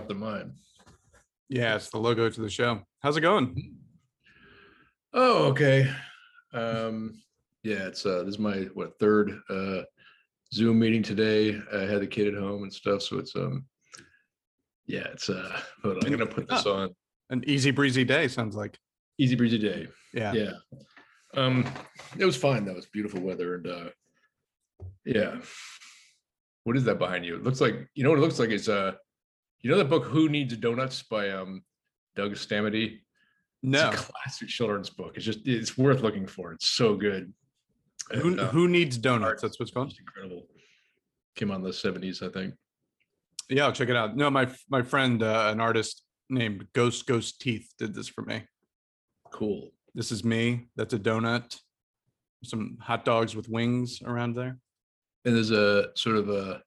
drop than mine. Yeah, it's the logo to the show. How's it going? Oh, okay. Yeah, it's this is my third Zoom meeting today. I had the kid at home and stuff, so it's yeah, it's hold on, I'm gonna put this on. An easy breezy day, sounds like. Easy breezy day. Yeah. Yeah. It was fine though. It's beautiful weather and yeah. What is that behind you? It looks like, you know what it looks like? It's you know that book Who Needs Donuts by Doug Stamity? No. It's a classic children's book. It's just, it's worth looking for. It's so good. And, Who Needs Donuts? That's what's called. It's incredible. Came out in the 70s, I think. Yeah, I'll check it out. No, my friend, an artist named Ghost Ghost Teeth did this for me. Cool. This is me. That's a donut. Some hot dogs with wings around there. And there's a sort of a,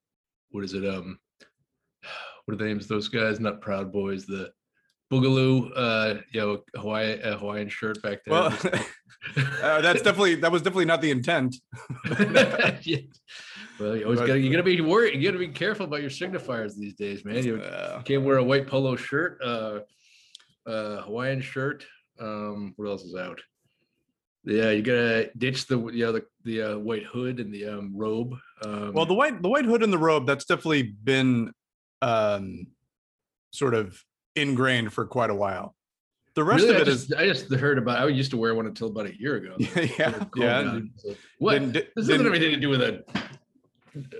what is it? What are the names of those guys? Not Proud Boys. The Boogaloo, you know, Hawaiian shirt back there. Well, that was definitely not the intent. Yeah. Well, you always gotta be worried. You gotta be careful about your signifiers these days, man. You can't wear a white polo shirt, Hawaiian shirt. What else is out? Yeah, you gotta ditch the white hood and the robe. Well, the white hood and the robe, that's definitely been sort of ingrained for quite a while. The rest really, of it is I just heard about. I used to wear one until about a year ago. Yeah. Like, what? This doesn't have anything to do with a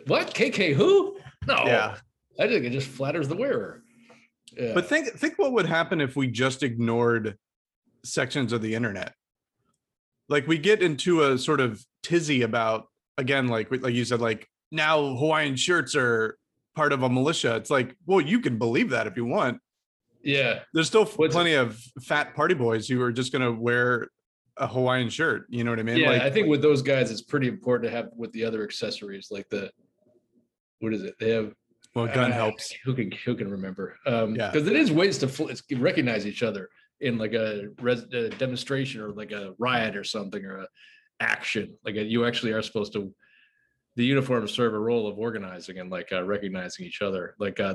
what? KK who? No. Yeah. I think it just flatters the wearer. Yeah. But think what would happen if we just ignored sections of the internet. Like we get into a sort of tizzy about, again, like you said, like now Hawaiian shirts are part of a militia. It's like, well, you can believe that if you want. Yeah, there's still plenty of fat party boys who are just going to wear a Hawaiian shirt. You know what I mean? Yeah, I think with those guys, it's pretty important to have with the other accessories, like the what is it? They have gun helps. Who can remember? Yeah, because it is ways to recognize each other in like a demonstration or like a riot or something or a action. Like you actually are supposed to. The uniforms serve a role of organizing and like recognizing each other. Like I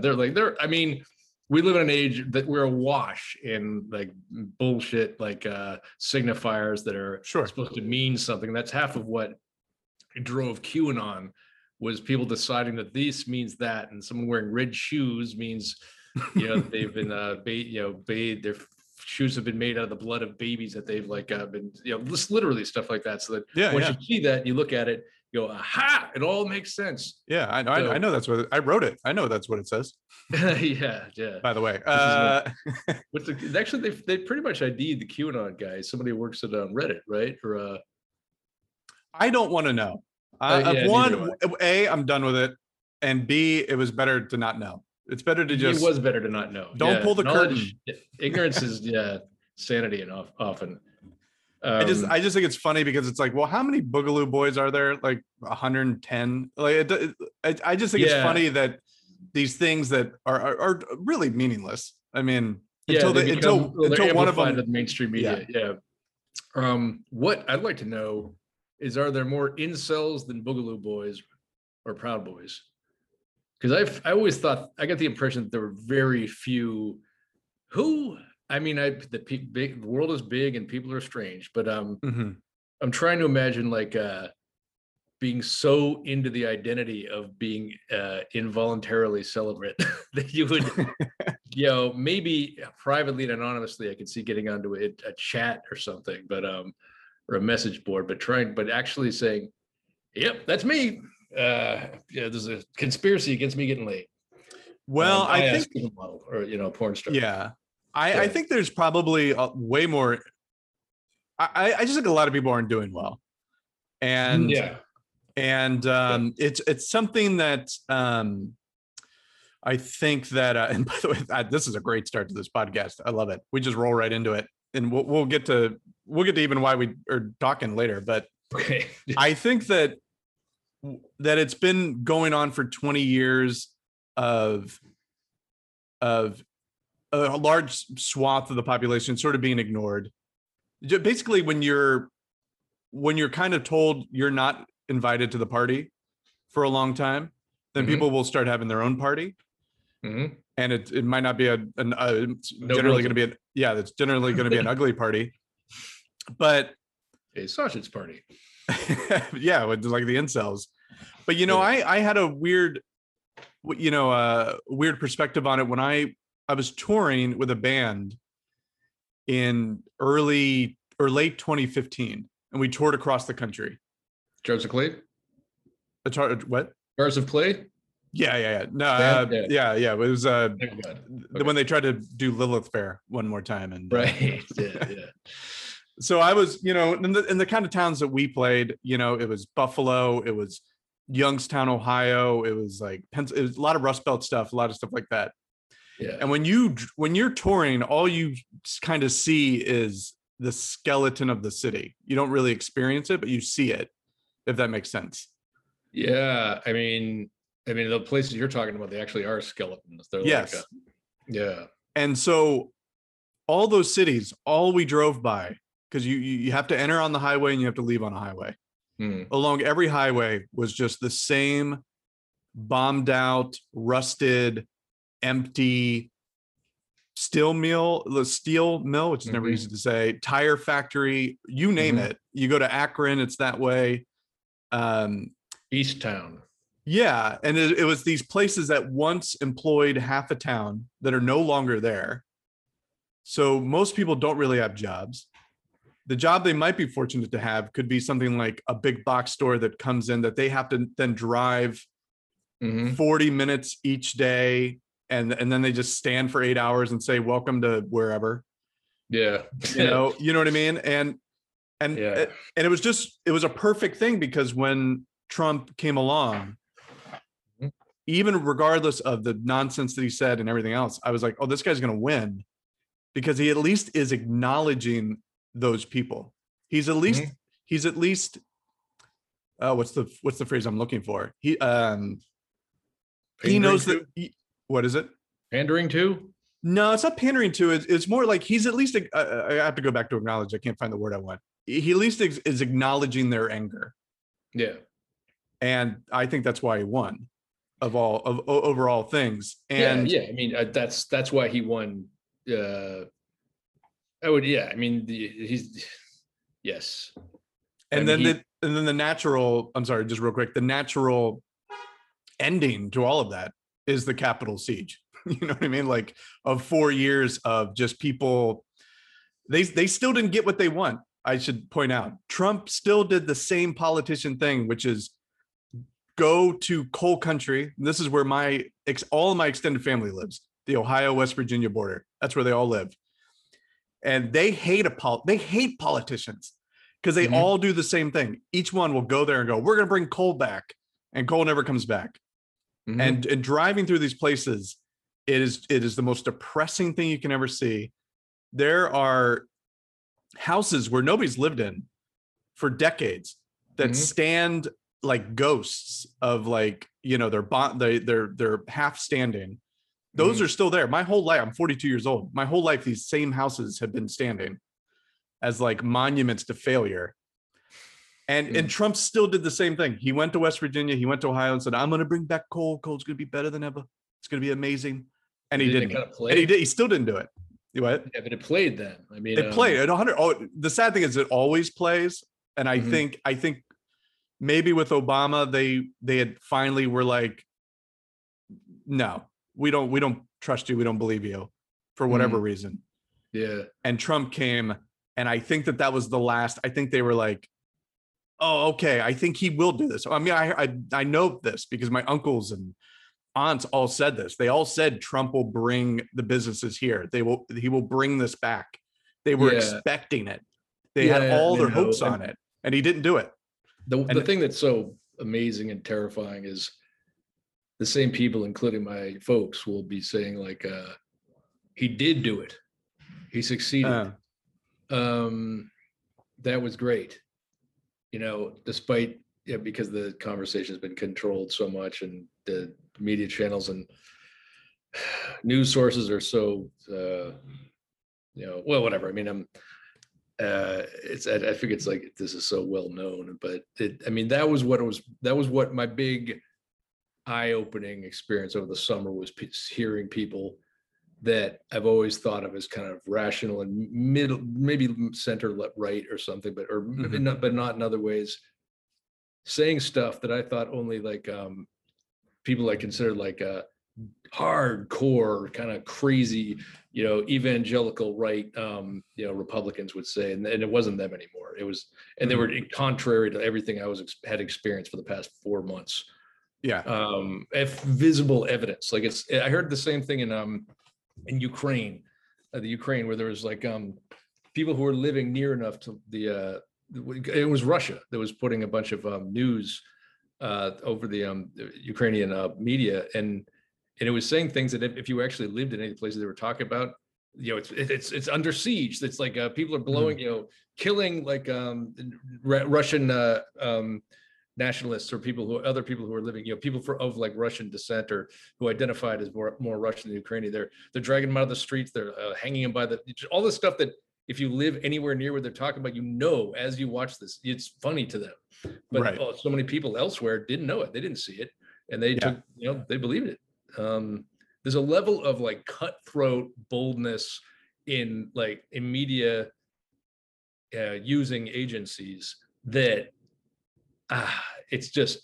mean. We live in an age that we're awash in like bullshit, like signifiers that are supposed to mean something. That's half of what drove QAnon was people deciding that this means that, and someone wearing red shoes means, you know, they've been bathed. Their shoes have been made out of the blood of babies that they've like been, you know, literally stuff like that. So that once you see that, you look at it, you go, aha, it all makes sense. Yeah, I know that's what I wrote it. I know that's what it says. yeah. By the way. Actually, they pretty much ID'd the QAnon guy. Somebody who works at Reddit, right? Or I don't want to know. One, A, I'm done with it. And B, it was better to not know. It's better to just... It was better to not know. Don't pull the curtain. Ignorance is sanity and often. I just think it's funny because it's like, well, how many Boogaloo boys are there? Like 110. Like I just think it's funny that these things that are really meaningless. I mean, until one of them in mainstream media. Yeah. What I'd like to know is, are there more incels than Boogaloo boys or Proud Boys? Because I always thought, I got the impression that there were very few the world is big and people are strange, but I'm trying to imagine like being so into the identity of being involuntarily celibate that you would, maybe privately and anonymously, I could see getting onto a chat or something, but or a message board, but actually saying, "Yep, that's me." There's a conspiracy against me getting laid. Well, I think, or porn star. Yeah. I think there's probably way more. I just think a lot of people aren't doing well, and it's something that I think that. And by the way, this is a great start to this podcast. I love it. We just roll right into it, and we'll get to even why we are talking later. But okay. I think that it's been going on for 20 years of a large swath of the population sort of being ignored. Basically, when you're kind of told you're not invited to the party for a long time, then people will start having their own party. Mm-hmm. and it might not be that's generally going to be an ugly party, but a sausage party. Yeah, with like the incels. But you know, yeah. I had a weird perspective on it when I was touring with a band in early or late 2015, and we toured across the country. Jars of Clay? What? Jars of Clay? Yeah. No, yeah. It was okay. When they tried to do Lilith Fair one more time, and right. Yeah. So I was, you know, in the kind of towns that we played, you know, it was Buffalo, it was Youngstown, Ohio, it was like Pennsylvania, it was a lot of Rust Belt stuff, a lot of stuff like that. Yeah. And when you're touring, all you kind of see is the skeleton of the city. You don't really experience it, but you see it, if that makes sense. Yeah, I mean the places you're talking about, they actually are skeletons. They're yes. Like yeah. And so all those cities, all we drove by, because you have to enter on the highway and you have to leave on a highway. Along every highway was just the same bombed out, rusted, empty steel mill, which is never easy to say, tire factory, you name it. You go to Akron, it's that way. East Town. Yeah. And it was these places that once employed half a town that are no longer there. So most people don't really have jobs. The job they might be fortunate to have could be something like a big box store that comes in that they have to then drive 40 minutes each day. And then they just stand for 8 hours and say, welcome to wherever. Yeah. you know what I mean? And it was just, it was a perfect thing, because when Trump came along, even regardless of the nonsense that he said and everything else, I was like, oh, this guy's going to win, because he at least is acknowledging those people. He's at least, what's the phrase I'm looking for? He knows that. What is it? Pandering to? No, it's not pandering to. It's more like he's at least, I have to go back to acknowledge. I can't find the word I want. He at least is acknowledging their anger. Yeah. And I think that's why he won, overall things. And yeah. I mean, that's why he won. Yes. The natural ending to all of that is the Capitol siege. You know what I mean? Like, of 4 years of just people, they still didn't get what they want. I should point out, Trump still did the same politician thing, which is go to coal country. This is where all of my extended family lives, the Ohio, West Virginia border. That's where they all live. And they hate politicians, because they all do the same thing. Each one will go there and go, we're going to bring coal back, and coal never comes back. And driving through these places, it is the most depressing thing you can ever see. There are houses where nobody's lived in for decades that stand like ghosts of, like, you know, they're half standing. Those are still there. My whole life, I'm 42 years old. My whole life, these same houses have been standing as like monuments to failure. And Trump still did the same thing. He went to West Virginia, he went to Ohio and said, I'm going to bring back coal. Coal's going to be better than ever. It's going to be amazing. And he didn't. He still didn't do it. You know what? Yeah, but it played then. I mean, it played at 100. Oh, the sad thing is it always plays. And I think maybe with Obama, they had finally were like, no, we don't trust you. We don't believe you, for whatever reason. Yeah. And Trump came. And I think that was the last. I think they were like, oh, okay, I think he will do this. I mean, I know this because my uncles and aunts all said this. They all said Trump will bring the businesses here. He will bring this back. They were expecting it. They had all their hopes on it, and he didn't do it. The thing that's so amazing and terrifying is the same people, including my folks, will be saying like, he did do it. He succeeded. That was great. You know, despite because the conversation has been controlled so much, and the media channels and news sources are so, whatever. I mean, I think it's like, this is so well known, but that was what my big eye-opening experience over the summer was hearing people that I've always thought of as kind of rational and middle, maybe center right or something, but or maybe not, but not in other ways, saying stuff that I thought only like people I considered like hardcore kind of crazy, you know, evangelical right, you know, Republicans would say, and it wasn't them anymore. It was, and they were contrary to everything I had experienced for the past 4 months. Yeah, visible evidence. Like it's, I heard the same thing in Ukraine, the Ukraine, where there was like people who were living near enough to the, it was Russia that was putting a bunch of news over the Ukrainian media, and it was saying things that if you actually lived in any of the places they were talking about, you know, it's under siege. It's like people are blowing, you know, killing like Russian nationalists or other people who are living, you know, people of like Russian descent or who identified as more Russian than Ukrainian. They're dragging them out of the streets. They're hanging them by all the stuff that if you live anywhere near where they're talking about, you know, as you watch this, it's funny to them. But right. So many people elsewhere didn't know it. They didn't see it, and they took, you know, they believed it. There's a level of like cutthroat boldness in media using agencies that. It's just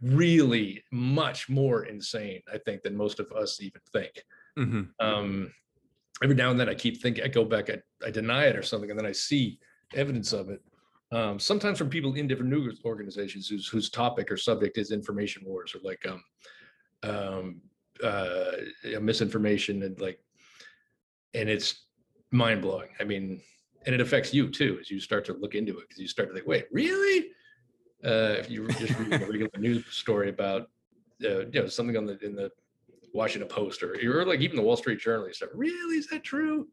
really much more insane, I think, than most of us even think. Every now and then I keep thinking, I go back, I deny it or something, and then I see evidence of it. Sometimes from people in different news organizations whose topic or subject is information wars or like misinformation and it's mind-blowing. I mean, and it affects you too as you start to look into it, because you start to think, wait, really? If you were just reading a regular news story about, you know, something in the Washington Post or like even the Wall Street Journal, you start, really, is that true?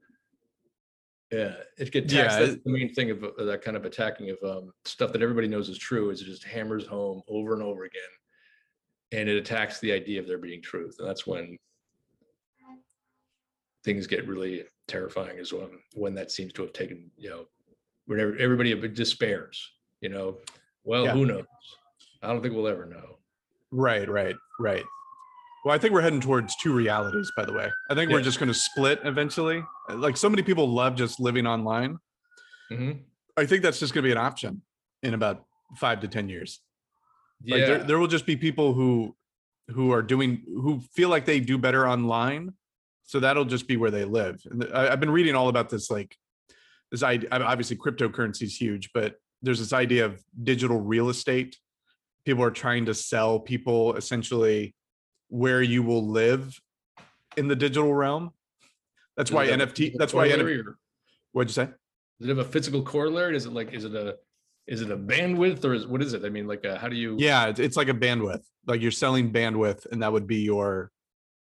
Yeah, it gets taxed. Yeah, that's the main thing of that kind of attacking of stuff that everybody knows is true is it just hammers home over and over again, and it attacks the idea of there being truth, and that's when things get really terrifying. Is when that seems to have taken, you know, whenever everybody despairs, you know. Well, yeah. Who knows? I don't think we'll ever know. Right. Well, I think we're heading towards two realities, by the way. I think we're just going to split eventually. Like, so many people love just living online. I think that's just going to be an option in about 5 to 10 years. Yeah. Like there will just be people who feel like they do better online. So that'll just be where they live. And I've been reading all about this, like this idea. Obviously, cryptocurrency is huge, but there's this idea of digital real estate. People are trying to sell people essentially where you will live in the digital realm. That's why NFT. That's why NFT. What'd you say? Does it have a physical corollary? Is it like? Is it a bandwidth or what is it? I mean, like, how do you? Yeah, it's like a bandwidth. Like you're selling bandwidth, and that would be your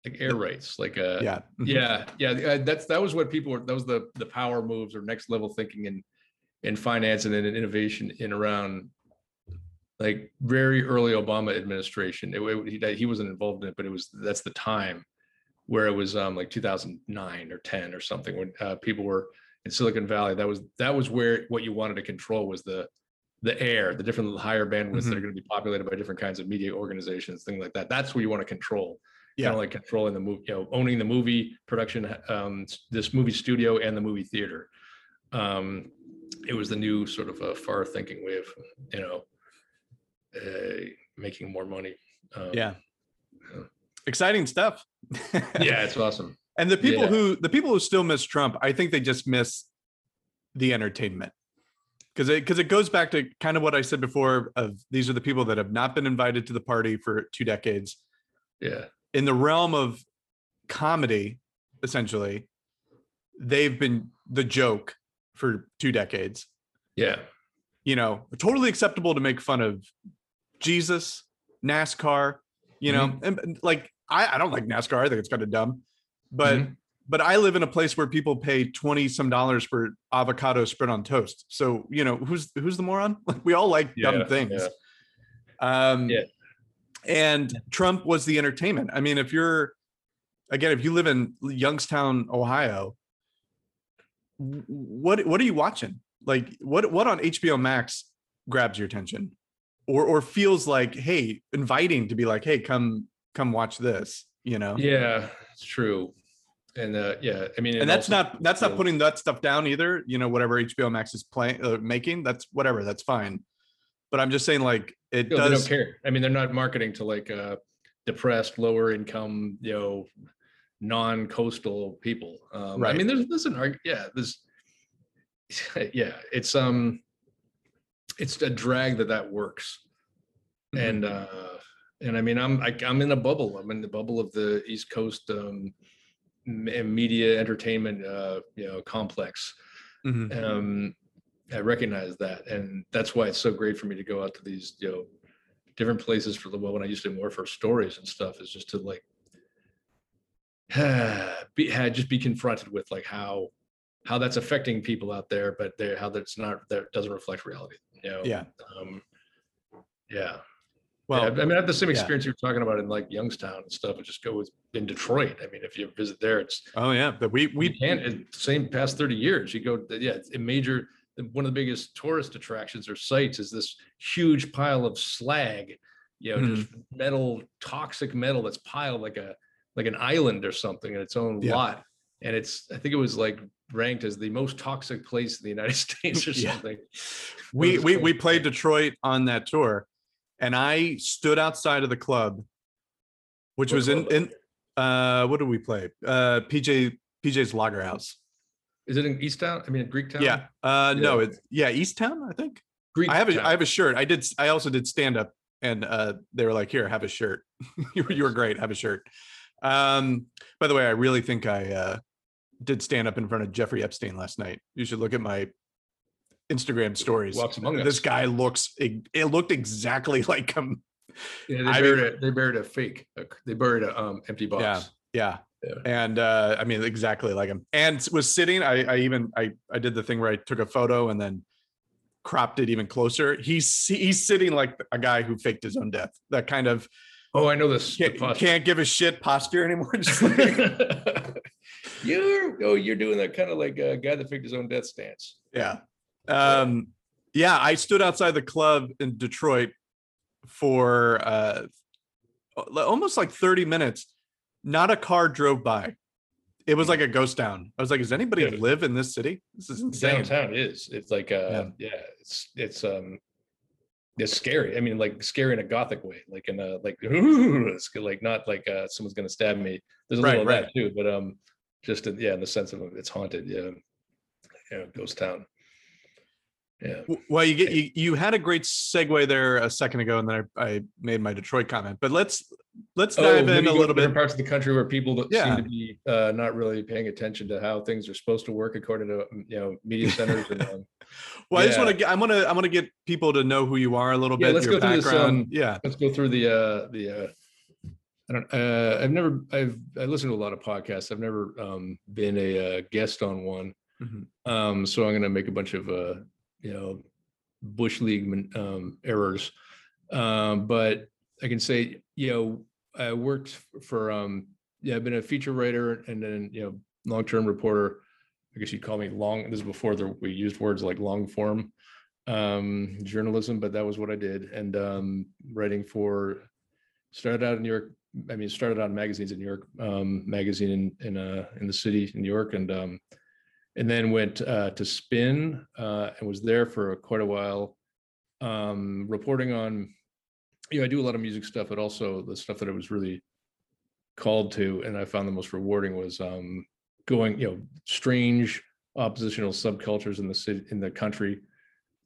like air rights. Like yeah. That was what people were. That was the power moves or next level thinking in finance and in innovation in around like very early Obama administration. He wasn't involved in it, but that's the time where it was like 2009 or 10 or something when people were in Silicon Valley. That was where what you wanted to control was the air, the different higher bandwidths that are going to be populated by different kinds of media organizations, things like that. That's what you want to control. Yeah. Kind of like controlling the movie, you know, owning the movie production, this movie studio and the movie theater. It was the new sort of a far thinking way of, you know, making more money. Exciting stuff. Yeah, it's awesome. And the people who still miss Trump, I think they just miss the entertainment, because it goes back to kind of what I said before of these are the people that have not been invited to the party for 2 decades. Yeah. In the realm of comedy, essentially, they've been the joke for 2 decades. Yeah. You know, totally acceptable to make fun of Jesus, NASCAR, you know, and like, I don't like NASCAR. I think it's kind of dumb, but I live in a place where people pay $20 some for avocado spread on toast. So, you know, who's the moron? Like we all like dumb things. Yeah. And Trump was the entertainment. I mean, if you live in Youngstown, Ohio, what are you watching? Like what on HBO Max grabs your attention? or feels like, hey, inviting to be like, hey, come watch this, you know? Yeah, it's true. And yeah, I mean, and that's not putting that stuff down either. You know, whatever HBO Max is making, that's whatever, that's fine. But I'm just saying, like, it does. They don't care. I mean, they're not marketing to like depressed, lower income, you know, non-coastal people. Right. I mean, there's an argument. Yeah, it's a drag that works. Mm-hmm. And I mean, I'm in a bubble. I'm in the bubble of the East Coast media entertainment complex. Mm-hmm. I recognize that, and that's why it's so great for me to go out to these different places for the well. When I used to more for stories and stuff, is just to like be confronted with like how that's affecting people out there, but how that doesn't reflect reality. You know? Yeah. Yeah. Well, yeah, I mean, I have the same experience you were talking about in like Youngstown and stuff. And just in Detroit. I mean, if you visit there, it's but we can same past 30 years. You go, it's a major. One of the biggest tourist attractions or sites is this huge pile of slag, just toxic metal that's piled like an island or something in its own lot. And I think it was like ranked as the most toxic place in the United States or something. We played Detroit on that tour, and I stood outside of the club, which was in what did we play? PJ's Lager House. Is it in Easttown? I mean, in Greektown? Yeah. No, it's Easttown, I think. Greektown. I have a shirt. I also did stand up, and they were like, "Here, have a shirt. you were great. Have a shirt." By the way, I really think I did stand up in front of Jeffrey Epstein last night. You should look at my Instagram stories. This guy looked exactly like him. Yeah, they buried a empty box. Yeah. Yeah. And I mean, exactly like him, and was sitting. I did the thing where I took a photo and then cropped it even closer. He's sitting like a guy who faked his own death. That kind of I know this can't give a shit posture anymore. Just like, you're doing that kind of like a guy that faked his own death stance. Yeah, I stood outside the club in Detroit for almost like 30 minutes. Not a car drove by. It was like a ghost town. I was like, "Does anybody live in this city? This is insane." Downtown is. It's like, it's scary. I mean, like scary in a gothic way, like in a like, ooh, it's like not like someone's gonna stab me. There's a little of that too, but just in the sense of it's haunted. Yeah, ghost town. Yeah. Well, you had a great segue there a second ago, and then I made my Detroit comment. But let's dive in a little bit. Parts of the country where people seem to be not really paying attention to how things are supposed to work according to media centers. And, I just want to. I want to get people to know who you are a little bit. Let's your go background. Through this. Let's go through the. I listen to a lot of podcasts. I've never been a guest on one. Mm-hmm. So I'm going to make a bunch of Bush League errors. But I can say, I worked for, I've been a feature writer and then, long-term reporter. I guess you'd call me long. This is before we used words like long form journalism, but that was what I did. And writing for, started out in magazines in New York, magazine in the city in New York. And then went to Spin and was there for quite a while, reporting on, I do a lot of music stuff, but also the stuff that I was really called to. And I found the most rewarding was going, strange oppositional subcultures in the city, in the country.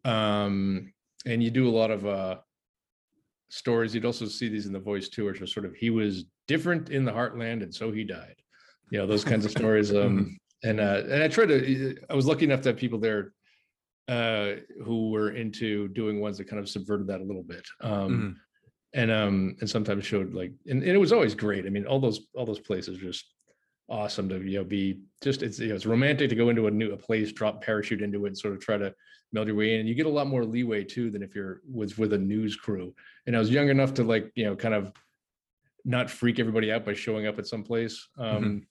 And you do a lot of stories. You'd also see these in The Voice too, which are sort of, he was different in the heartland and so he died. Those kinds of stories. And I was lucky enough to have people there who were into doing ones that kind of subverted that a little bit. And sometimes showed like, and it was always great. I mean, all those places are just awesome to, be just, it's romantic to go into a place, parachute into it and sort of try to meld your way in. And you get a lot more leeway too, than if you're with a news crew. And I was young enough to like, kind of not freak everybody out by showing up at some place. And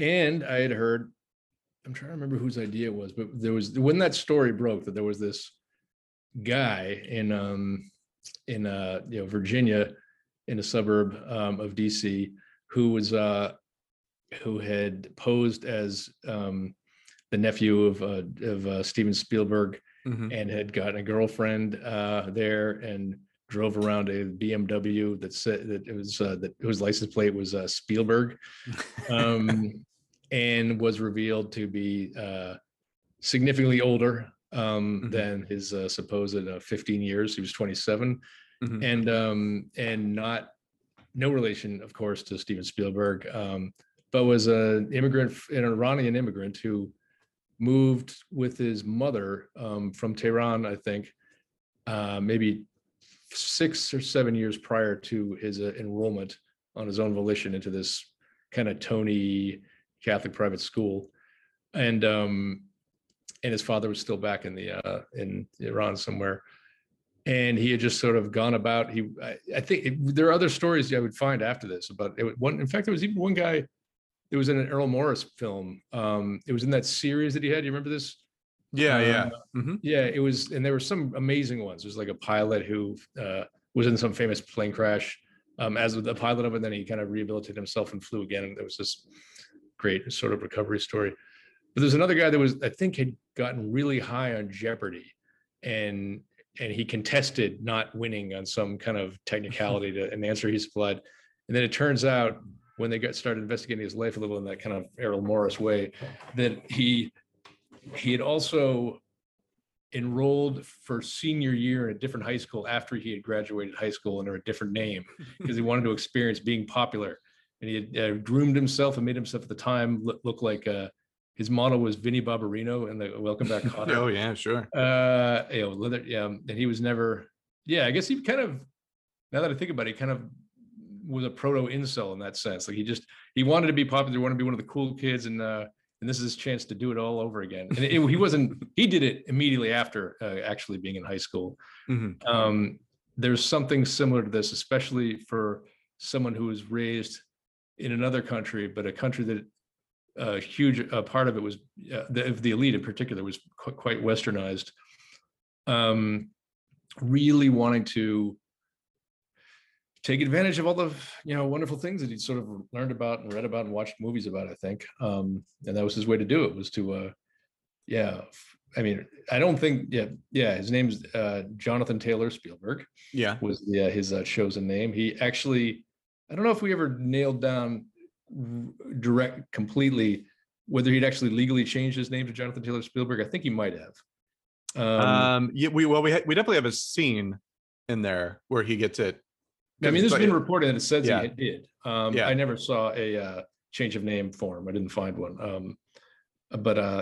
I had heard, I'm trying to remember whose idea it was, but there was, when that story broke, that there was this guy in you know, Virginia, in a suburb of DC, who was who had posed as the nephew of Steven Spielberg, mm-hmm. and had gotten a girlfriend there, and drove around a BMW that said that it was that whose license plate was Spielberg, and was revealed to be significantly older mm-hmm. than his supposed 15 years. He was 27, mm-hmm. And no relation, of course, to Steven Spielberg, but was an Iranian immigrant who moved with his mother from Tehran, I think, maybe 6 or 7 years prior to his enrollment on his own volition into this kind of Tony Catholic private school. And his father was still back in Iran somewhere. And he had just sort of gone about, I think there are other stories I would find after this about it. In fact, there was even one guy, it was in an Errol Morris film. It was in that series that he had. You remember this? Yeah, yeah. Mm-hmm. Yeah, it was, and there were some amazing ones. There's like a pilot who was in some famous plane crash as the pilot of it, and then he kind of rehabilitated himself and flew again. And there was this great sort of recovery story. But there's another guy that was, I think, had gotten really high on Jeopardy, and he contested not winning on some kind of technicality to an answer he supplied. And then it turns out, when they got started investigating his life a little in that kind of Errol Morris way, that he had also enrolled for senior year in a different high school after he had graduated high school under a different name, because he wanted to experience being popular. And he had groomed himself and made himself at the time look like his model was Vinnie Barbarino in the Welcome Back, Kotter. Oh yeah, sure. You know, leather. Yeah, and he was never. Yeah, I guess he kind of. Now that I think about it, he kind of was a proto-incel in that sense. Like he wanted to be popular, he wanted to be one of the cool kids, and this is his chance to do it all over again. And he wasn't. He did it immediately after actually being in high school. Mm-hmm. There's something similar to this, especially for someone who was raised in another country, but a country that. A huge part of it was the elite in particular was quite westernized, really wanting to take advantage of all the, you know, wonderful things that he'd sort of learned about and read about and watched movies about, I think. And that was his way to do it, was to, I mean, I don't think, his name's Jonathan Taylor Spielberg. Yeah, was his chosen name. He actually, I don't know if we ever nailed down completely whether he'd actually legally changed his name to Jonathan Taylor Spielberg. I think he might have. We definitely have a scene in there where he gets it. I mean, this has been reported and it says he did. I never saw a change of name form. I didn't find one. I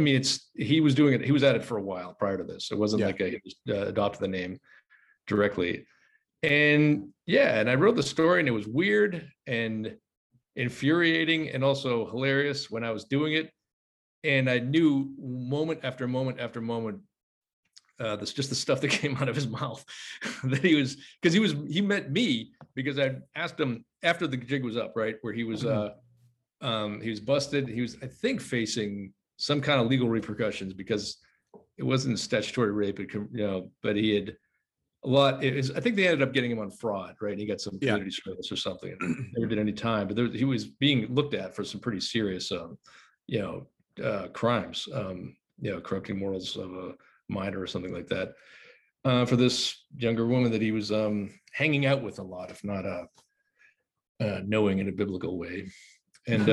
mean, he was doing it. He was at it for a while prior to this. It wasn't like he just adopted the name directly. And I wrote the story, and it was weird and infuriating and also hilarious when I was doing it, and I knew moment after moment after moment that's just the stuff that came out of his mouth that he was, because he met me because I asked him after the jig was up, right, where he was busted. He was, I think, facing some kind of legal repercussions because it wasn't statutory rape, but he had a lot. I think they ended up getting him on fraud, right? And he got some community service or something. And never did any time, but he was being looked at for some pretty serious, crimes, corrupting morals of a minor or something like that. For this younger woman that he was hanging out with a lot, if not knowing in a biblical way, and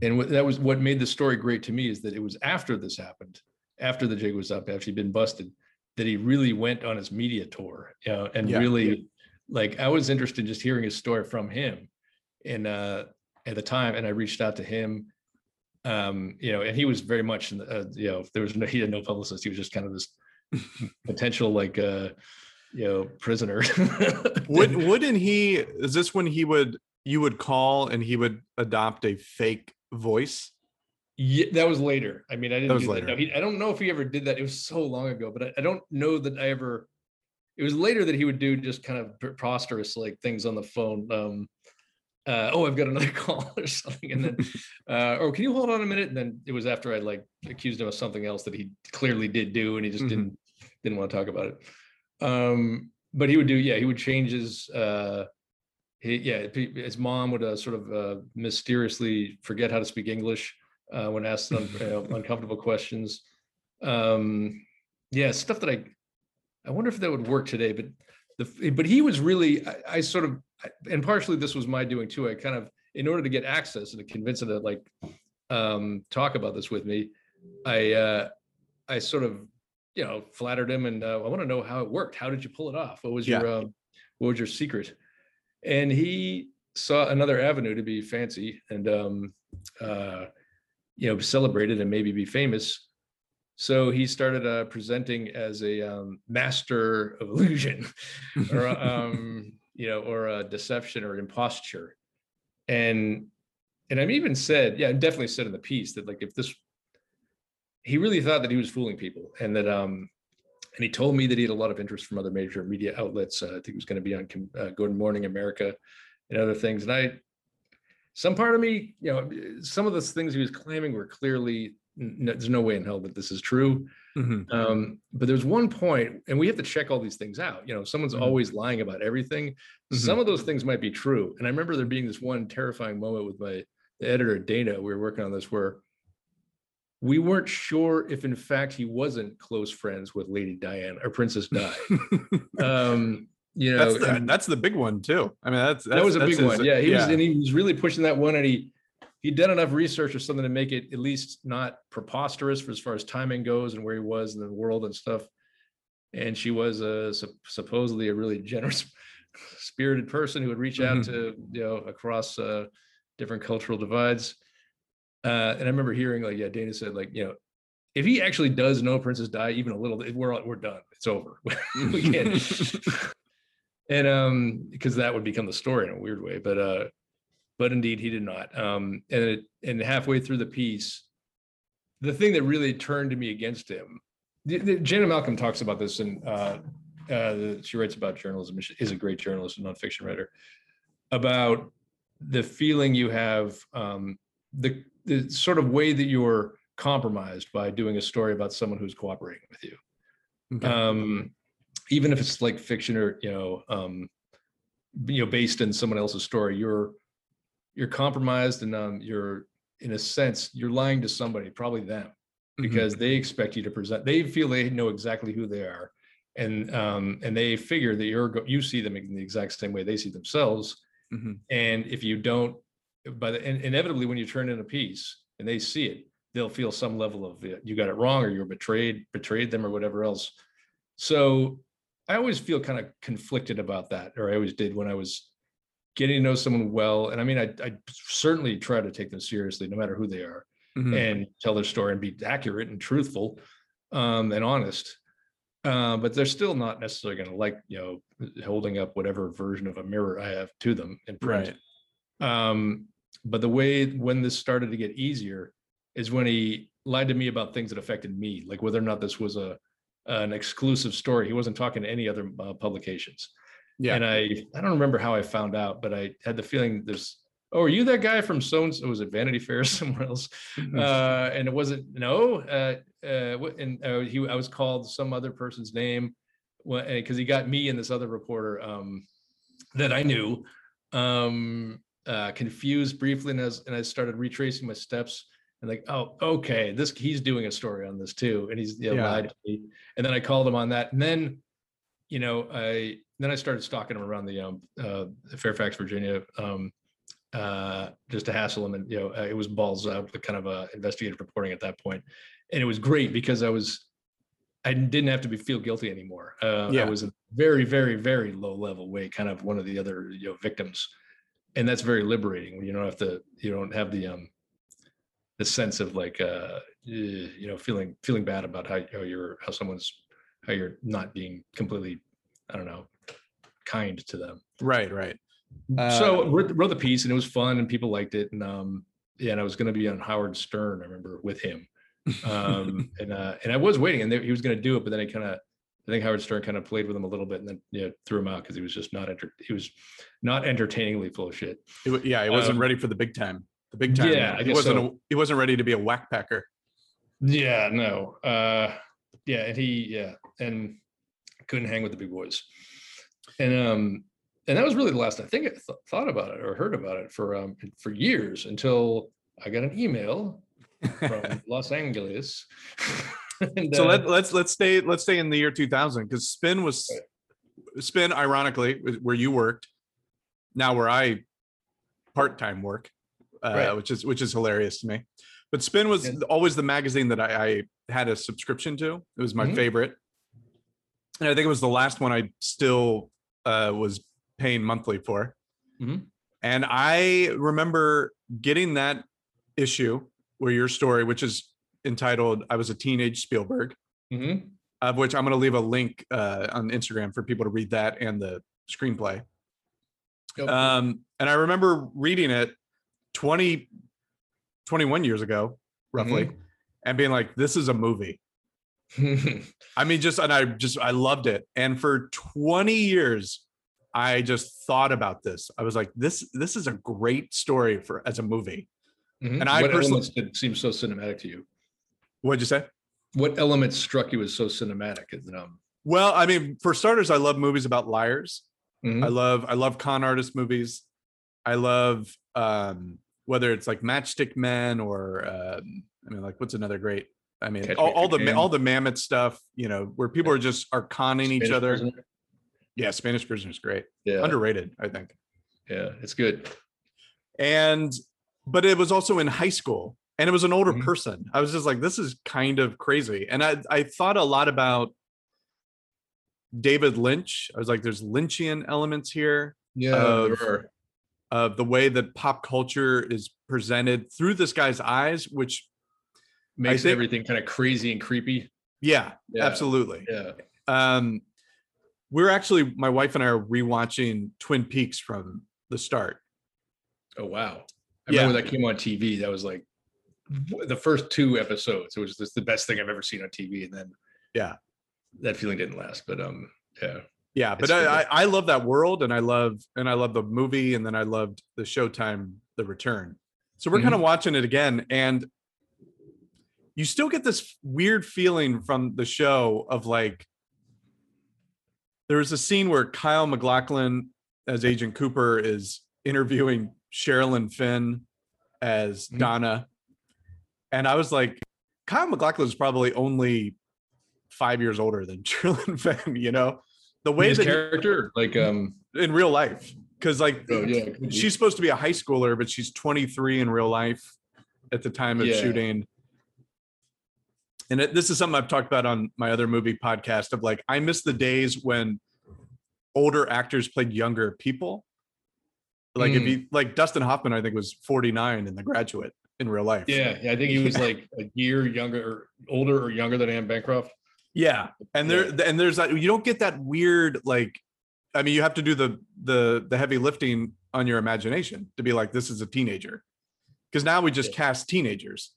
that was what made the story great to me, is that it was after this happened, after the jig was up, after he'd been busted, that he really went on his media tour, like I was interested in just hearing his story from him. And at the time, and I reached out to him, and he was very much, he had no publicist. He was just kind of this potential prisoner. Wouldn't he, is this when you would call and he would adopt a fake voice? Yeah, that was later. I mean, I didn't do that. No, I don't know if he ever did that. It was so long ago, but I don't know that I ever. It was later that he would do just kind of preposterous like things on the phone. oh, I've got another call or something. And then, or can you hold on a minute? And then it was after I like accused him of something else that he clearly did do. And he just didn't want to talk about it. But he would do, he would change his mom would sort of mysteriously forget how to speak English when asked uncomfortable questions. Stuff that I wonder if that would work today, but he was really, I sort of, and partially this was my doing too. I kind of, in order to get access and to convince him to like talk about this with me, I sort of, flattered him and I want to know how it worked. How did you pull it off? What was your secret? And he saw another avenue to be fancy and, celebrated and maybe be famous. So he started presenting as a master of illusion or deception or imposture. And I even said, definitely said in the piece that like, if this, he really thought that he was fooling people and that, and he told me that he had a lot of interest from other major media outlets. I think it was going to be on Good Morning America and other things. And some part of me, some of the things he was claiming were clearly, there's no way in hell that this is true. Mm-hmm. But there's one point, and we have to check all these things out. Someone's always lying about everything. Mm-hmm. Some of those things might be true. And I remember there being this one terrifying moment with the editor, Dana, we were working on this, where we weren't sure if in fact he wasn't close friends with Lady Diana or Princess Di. That's the big one too. I mean, that was a big one. Yeah. He was really pushing that one, and he'd done enough research or something to make it at least not preposterous for as far as timing goes and where he was in the world and stuff. And she was supposedly a really generous spirited person who would reach out to, across different cultural divides. And I remember hearing Dana said, if he actually does know Princess Di even a little, we're done. It's over. We can't. And because that would become the story in a weird way. But indeed, he did not. And halfway through the piece, the thing that really turned me against him, Janet Malcolm talks about this, and she writes about journalism. She is a great journalist and nonfiction writer, about the feeling you have, the sort of way that you're compromised by doing a story about someone who's cooperating with you. Okay. Even if it's like fiction or, based in someone else's story, you're compromised, and you're, in a sense, you're lying to somebody, probably them, because they expect you to present. They feel they know exactly who they are, and they figure that you see them in the exact same way they see themselves. Mm-hmm. And if you don't, inevitably when you turn in a piece and they see it, they'll feel some level of you got it wrong, or you're betrayed them, or whatever else. So I always feel kind of conflicted about that, or I always did when I was getting to know someone well. And I mean, I certainly try to take them seriously, no matter who they are, and tell their story and be accurate and truthful and honest. But they're still not necessarily going to like, holding up whatever version of a mirror I have to them in print. Right. But the way when this started to get easier is when he lied to me about things that affected me, like whether or not this was an exclusive story. He wasn't talking to any other publications. Yeah. And I don't remember how I found out, but I had the feeling are you that guy from so-and-so? Was it Vanity Fair or somewhere else? And it wasn't, no. I was called some other person's name because he got me and this other reporter that I knew confused briefly. And I started retracing my steps and like, oh, okay, he's doing a story on this too. And he's lied to me. And then I called him on that. And then, I started stalking him around the Fairfax, Virginia, just to hassle him. And, it was balls out, the kind of investigative reporting at that point. And it was great because I didn't have to feel guilty anymore. I was a very, very, very low level way, kind of one of the other victims. And that's very liberating when you don't have the sense of like, feeling bad about how you're not being completely, I don't know, kind to them. Right. So wrote the piece, and it was fun, and people liked it. And and I was going to be on Howard Stern, I remember, with him. And I was waiting, and he was going to do it, but then I kind of I think Howard Stern kind of played with him a little bit and then threw him out because he was just not he was not entertainingly full of shit. He wasn't ready for the big time. The big time. Yeah, he wasn't ready to be a whackpacker. Yeah, no. And couldn't hang with the big boys. And that was really the last I think I thought about it or heard about it for years until I got an email from Los Angeles. And, so let's stay in the year 2000 because Spin was right. Spin, ironically, where you worked, now where I part-time work, right. which is hilarious to me. But Spin was always the magazine that I had a subscription to. It was my favorite, and I think it was the last one I still was paying monthly for. Mm-hmm. And I remember getting that issue where your story, which is entitled "I Was a Teenage Spielberg," of which I'm going to leave a link on Instagram for people to read that and the screenplay. Yep. And I remember reading it 21 years ago, roughly, and being like, "This is a movie." I mean, I loved it. And for 20 years, I just thought about this. I was like, "This is a great story as a movie." Mm-hmm. And what personally seems so cinematic to you. What'd you say? What element struck you as so cinematic? Well, I mean, for starters, I love movies about liars. Mm-hmm. I love con artist movies. I love whether it's like Matchstick Men or what's another great? I mean, all the Mamet stuff. Where people are conning Spanish each other. Prisoner. Yeah, Spanish Prisoner is great. Yeah. Underrated, I think. Yeah, it's good. But it was also in high school. And it was an older person. I was just like, this is kind of crazy. And I thought a lot about David Lynch. I was like, there's Lynchian elements here. Yeah, of the way that pop culture is presented through this guy's eyes, which makes everything kind of crazy and creepy. Yeah, yeah. Absolutely. Yeah. My wife and I are rewatching Twin Peaks from the start. Oh, wow. I remember when that came on TV, that was like, the first two episodes, it was just the best thing I've ever seen on TV, and then that feeling didn't last. But but I love that world, and I love the movie, and then I loved the Showtime The Return. So we're kind of watching it again, and you still get this weird feeling from the show of like there was a scene where Kyle MacLachlan as Agent Cooper is interviewing Sherilyn Fenn as Donna. And I was like, Kyle MacLachlan is probably only 5 years older than Sherilyn Fenn, the way his character, in real life, because she's supposed to be a high schooler, but she's 23 in real life at the time of shooting. And this is something I've talked about on my other movie podcast of like, I miss the days when older actors played younger people. Like if you like Dustin Hoffman, I think was 49 in The Graduate. In real life. Yeah, I think he was like a year older or younger than Anne Bancroft. Yeah. And there's that, you don't get that weird like, I mean, you have to do the heavy lifting on your imagination to be like, this is a teenager. Because now we just cast teenagers.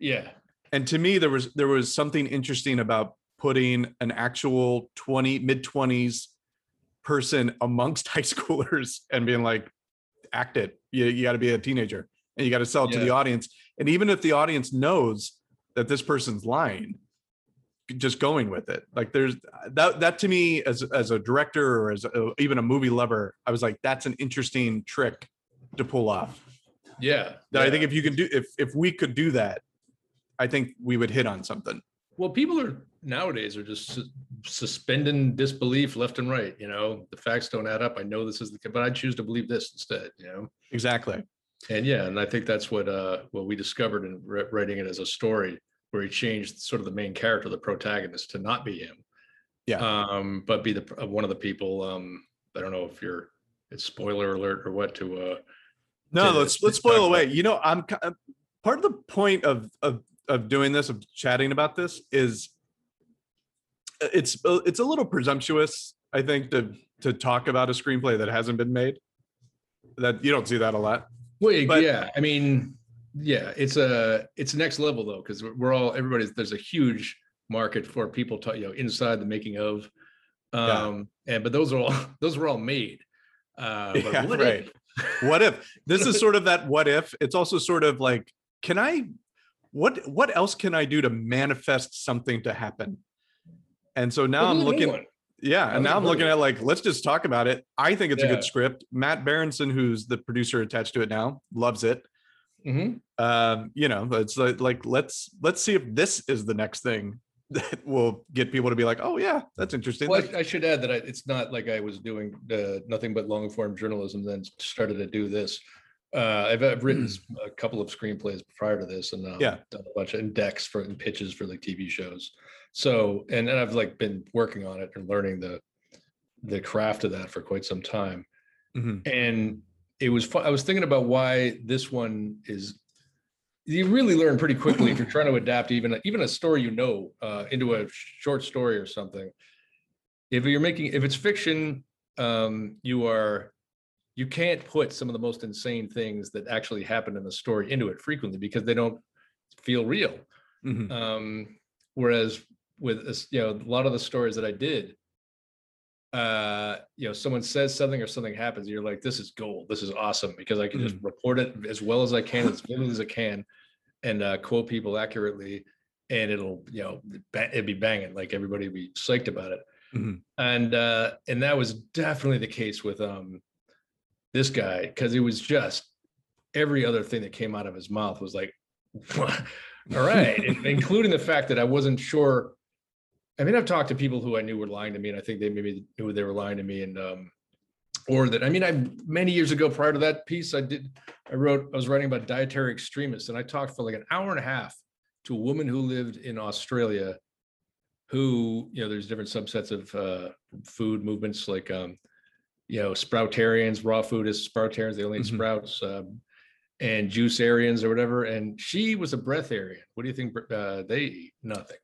Yeah. And to me there was something interesting about putting an actual mid-20s person amongst high schoolers and being like, act it. You got to be a teenager. And you got to sell it to the audience. And even if the audience knows that this person's lying, just going with it. Like there's that to me as a director or even a movie lover, I was like, that's an interesting trick to pull off. Yeah. I think if you can do, if we could do that, I think we would hit on something. Well, people nowadays are just suspending disbelief left and right. The facts don't add up. I know this is but I choose to believe this instead, Exactly. And I think that's what we discovered in writing it as a story, where he changed sort of the main character, the protagonist, to not be him, but be one of the people. I don't know if it's spoiler alert or what. Let's spoil away. I'm part of the point of doing this, of chatting about this, is it's a little presumptuous, I think, to talk about a screenplay that hasn't been made. That you don't see that a lot. Well, it's next level though, because everybody's, there's a huge market for people inside the making of. But those were all made. What if this is sort of that what if. It's also sort of like, what else can I do to manifest something to happen? And so now I'm looking. Yeah. And now I'm looking at like, let's just talk about it. I think it's a good script. Matt Berenson, who's the producer attached to it now, loves it. Mm-hmm. It's like, let's see if this is the next thing that will get people to be like, oh yeah, that's interesting. Well, I should add that it's not like I was doing nothing but long form journalism, then started to do this. I've written a couple of screenplays prior to this, and done a bunch of decks and pitches for like TV shows. So, and then I've like been working on it and learning the craft of that for quite some time. Mm-hmm. And it was fun. I was thinking about why this one is, you really learn pretty quickly if you're trying to adapt even a story, into a short story or something. If it's fiction, you can't put some of the most insane things that actually happen in the story into it frequently because they don't feel real. Mm-hmm. Whereas with a lot of the stories that I did, someone says something or something happens, you're like, this is gold, this is awesome, because I can just report it as well as I can, as vividly as I can, and quote people accurately, and it'll it'd be banging, like everybody would be psyched about it. Mm-hmm. And that was definitely the case with this guy, because it was just every other thing that came out of his mouth was like, all right, including the fact that I wasn't sure. I mean, I've talked to people who I knew were lying to me, and I think they maybe knew they were lying to me, and many years ago, prior to that piece, I was writing about dietary extremists, and I talked for like an hour and a half to a woman who lived in Australia, who there's different subsets of food movements, like sproutarians, raw foodists, sproutarians, they only eat sprouts, and juicearians or whatever. And she was a breatharian. What do you think they eat? Nothing.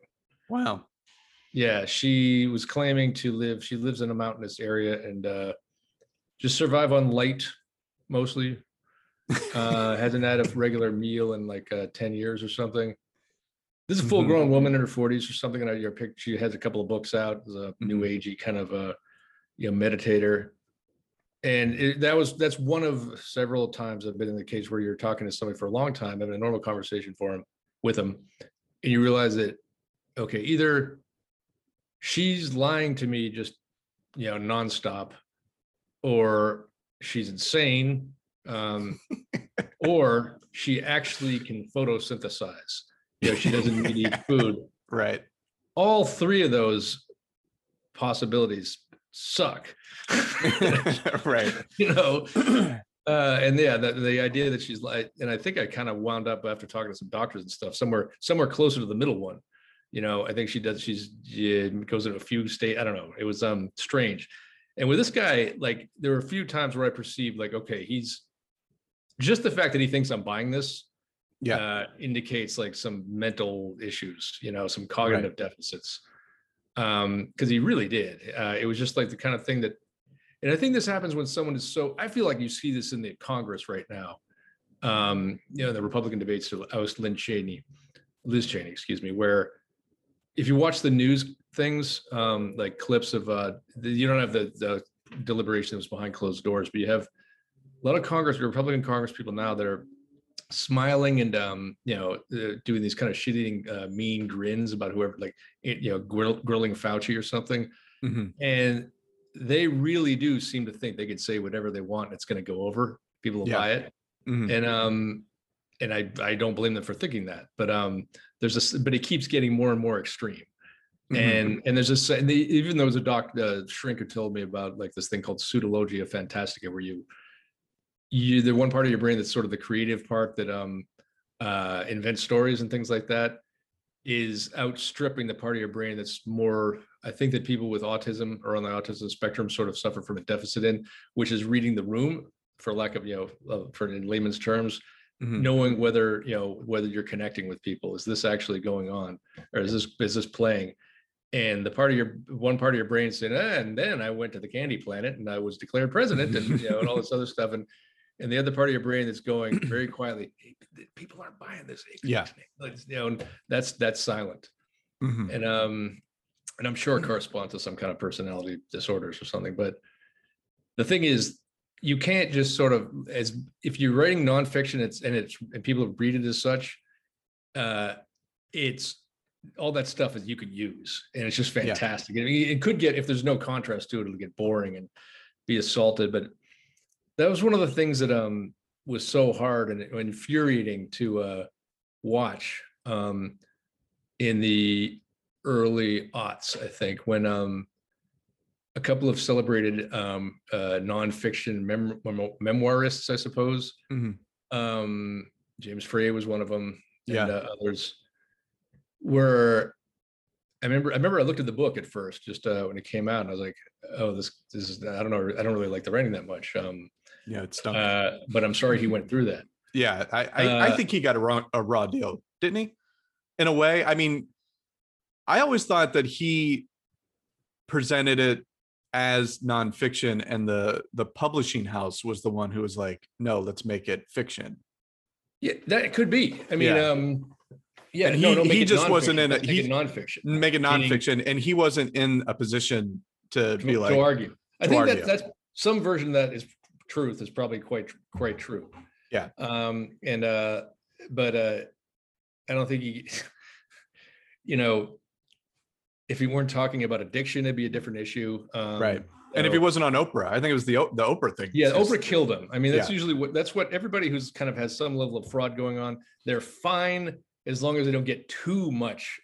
Wow. Yeah, she was claiming to live, she lives in a mountainous area and just survive on light mostly. Hasn't had a regular meal in like 10 years or something. This is a full-grown woman in her 40s or something, and she has a couple of books out, as a new agey kind of a meditator. And that's one of several times I've been in the case where you're talking to somebody for a long time, having a normal conversation with them, and you realize that, okay, either she's lying to me just, nonstop, or she's insane, or she actually can photosynthesize. She doesn't need to eat food. Right. All three of those possibilities suck. Right. The idea that she's like, and I think I kind of wound up after talking to some doctors and stuff somewhere closer to the middle one. I think she goes into a fugue state. I don't know, it was strange. And with this guy, like, there were a few times where I perceived like, okay, he's just the fact that he thinks I'm buying this indicates like some mental issues, some cognitive deficits. Because he really did. It was just like the kind of thing that, and I think this happens when someone is so, I feel like you see this in the Congress right now. The Republican debates, I was Liz Cheney, excuse me, where if you watch the news things, like clips of, you don't have the deliberation that was behind closed doors, but you have a lot of Republican Congress people now that are smiling and doing these kind of shit-eating mean grins about whoever, like grilling Fauci or something, and they really do seem to think they could say whatever they want and it's going to go over, people will buy it, and I don't blame them for thinking that, but but it keeps getting more and more extreme, and there's this, and even though it was a shrink who told me about like this thing called pseudologia fantastica, where the one part of your brain that's sort of the creative part that invents stories and things like that is outstripping the part of your brain that's more, I think that people with autism or on the autism spectrum sort of suffer from a deficit in, which is reading the room, for lack of, in layman's terms, knowing whether you're connecting with people. Is this actually going on, or is this playing? And the part of your brain said, and then I went to the candy planet and I was declared president and and all this other stuff. And the other part of your brain that's going very quietly, hey, people aren't buying this. Hey, and that's silent. Mm-hmm. And I'm sure it corresponds to some kind of personality disorders or something. But the thing is, you can't just sort of, as if you're writing nonfiction, and people read it as such, it's all that stuff that you could use, and it's just fantastic. Yeah. I mean, it could get, if there's no contrast to it, it'll get boring and be assaulted. But that was one of the things that was so hard and infuriating to watch in the early aughts, I think, when a couple of celebrated nonfiction memoirists, I suppose. Mm-hmm. James Franco was one of them, and others were. I remember I looked at the book at first, just when it came out, and I was like, "Oh, this is, I don't know, I don't really like the writing that much." Yeah, it's stunk. But I'm sorry he went through that. Yeah, I think he got a raw deal, didn't he? In a way, I mean, I always thought that he presented it as nonfiction, and the publishing house was the one who was like, no, let's make it fiction. Yeah, that could be. I mean, he just wasn't in it. He nonfiction. Make it nonfiction, meaning, and he wasn't in a position to argue. I think that's some version of that is truth is probably quite true. Yeah. But I don't think he, if he weren't talking about addiction, it'd be a different issue. Right. And if he wasn't on Oprah, I think it was the Oprah thing. Yeah, Oprah killed him. I mean, that's usually what everybody who's kind of has some level of fraud going on, they're fine as long as they don't get too much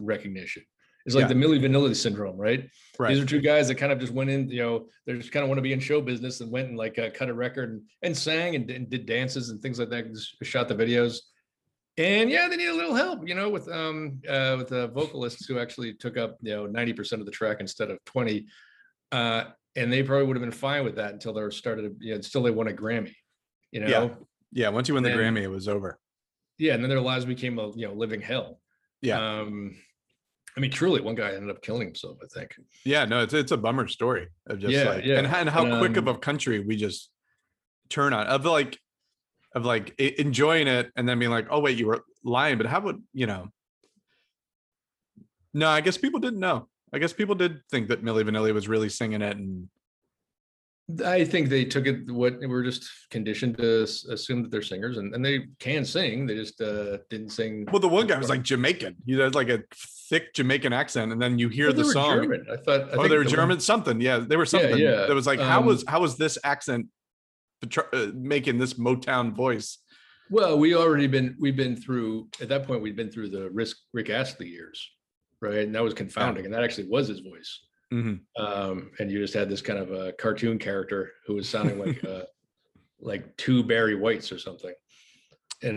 recognition. It's like the Milli Vanilli syndrome, right? Right. These are two guys that kind of just went in, they just kind of want to be in show business and went and cut a record and sang and did dances and things like that, and just shot the videos. And they need a little help, with the vocalists who actually took up, 90% of the track instead of 20%. And they probably would have been fine with that until they until they won a Grammy, Yeah. Once you win the Grammy, it was over. Yeah. And then their lives became a, living hell. Yeah. I mean, truly, one guy ended up killing himself, I think. Yeah, no, it's a bummer story of just and how quick of a country we just turn on of enjoying it and then being like, oh wait, you were lying, but how would No, I guess people didn't know. I guess people did think that Milli Vanilli was really singing it, and I think they took it we're just conditioned to assume that they're singers, and they can sing. They just didn't sing. Well, the one guy was like Jamaican. He had like a thick Jamaican accent, and then you hear the song. German. I think they were German. Something. Yeah, they were something. Yeah. That was like, how was this accent making this Motown voice? Well, we've been through the Rick Astley years, right? And that was confounding, and that actually was his voice. Mm-hmm. And you just had this kind of a cartoon character who was sounding like two Barry Whites or something. And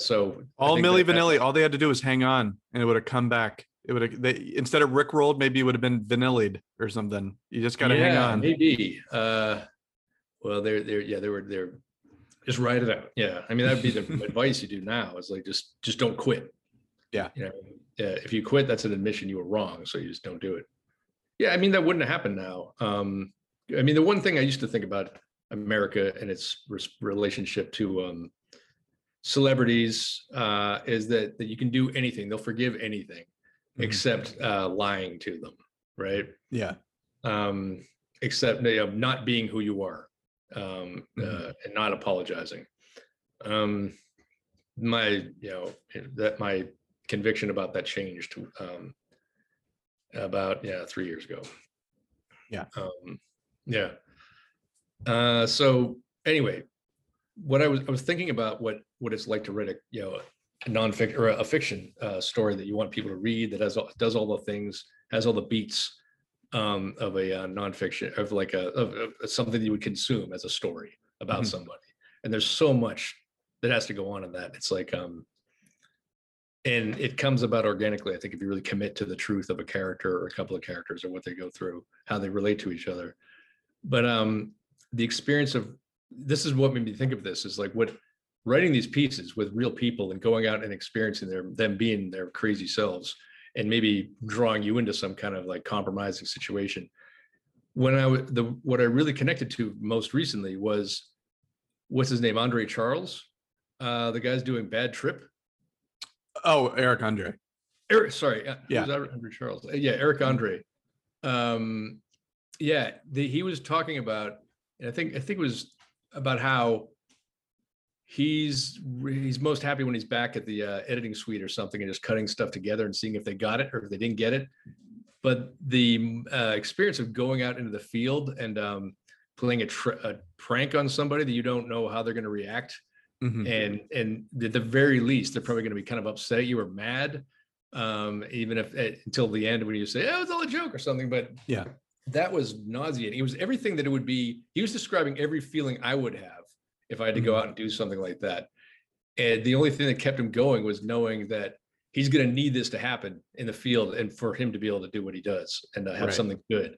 so all Milli Vanilli, all they had to do was hang on, and it would have come back. It would have, instead of Rickrolled, maybe it would have been Vanillied or something. You just got to hang on. Maybe. Well, they were just ride it out. Yeah, I mean, that'd be the advice you do now. Is like just don't quit. Yeah. If you quit, that's an admission you were wrong. So you just don't do it. Yeah, I mean, that wouldn't happen now. I mean, the one thing I used to think about America and its relationship to celebrities is that you can do anything. They'll forgive anything, mm-hmm. except lying to them, right? Yeah. Except not being who you are, mm-hmm. And not apologizing. My conviction about that changed about 3 years ago. So anyway, what I was thinking about what it's like to write a nonfiction or a fiction story that you want people to read, that does all the things, has all the beats of a nonfiction of something that you would consume as a story about mm-hmm. somebody. And there's so much that has to go on in that. It's like and it comes about organically, I think, if you really commit to the truth of a character or a couple of characters or what they go through, how they relate to each other. But the experience of this is what made me think of this, is like what writing these pieces with real people and going out and experiencing them being their crazy selves and maybe drawing you into some kind of like compromising situation. When what I really connected to most recently was, what's his name? Andre Charles, the guy's doing Bad Trip. Oh, Eric Andre. Eric Andre. He was talking about, and I think it was about how he's most happy when he's back at the editing suite or something and just cutting stuff together and seeing if they got it or if they didn't get it. But the experience of going out into the field and playing a prank on somebody that you don't know how they're going to react, mm-hmm. and at the very least, they're probably going to be kind of upset at you or mad, even if until the end when you say, "Oh, it's all a joke" or something. But yeah, that was nauseating. It was everything that it would be. He was describing every feeling I would have if I had to go out and do something like that. And the only thing that kept him going was knowing that he's going to need this to happen in the field and for him to be able to do what he does and have something good.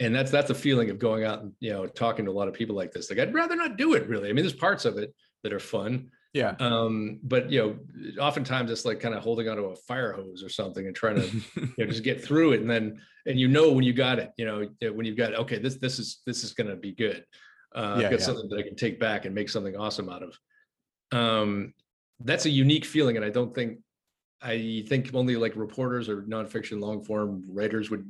And that's the feeling of going out and, talking to a lot of people like this. Like, I'd rather not do it, really. I mean, there's parts of it that are fun. Yeah. But, oftentimes it's like kind of holding onto a fire hose or something and trying to just get through it. And then, when you got it, when you've got, okay, this is going to be good. I've got something that I can take back and make something awesome out of. That's a unique feeling. And I think only like reporters or nonfiction long form writers would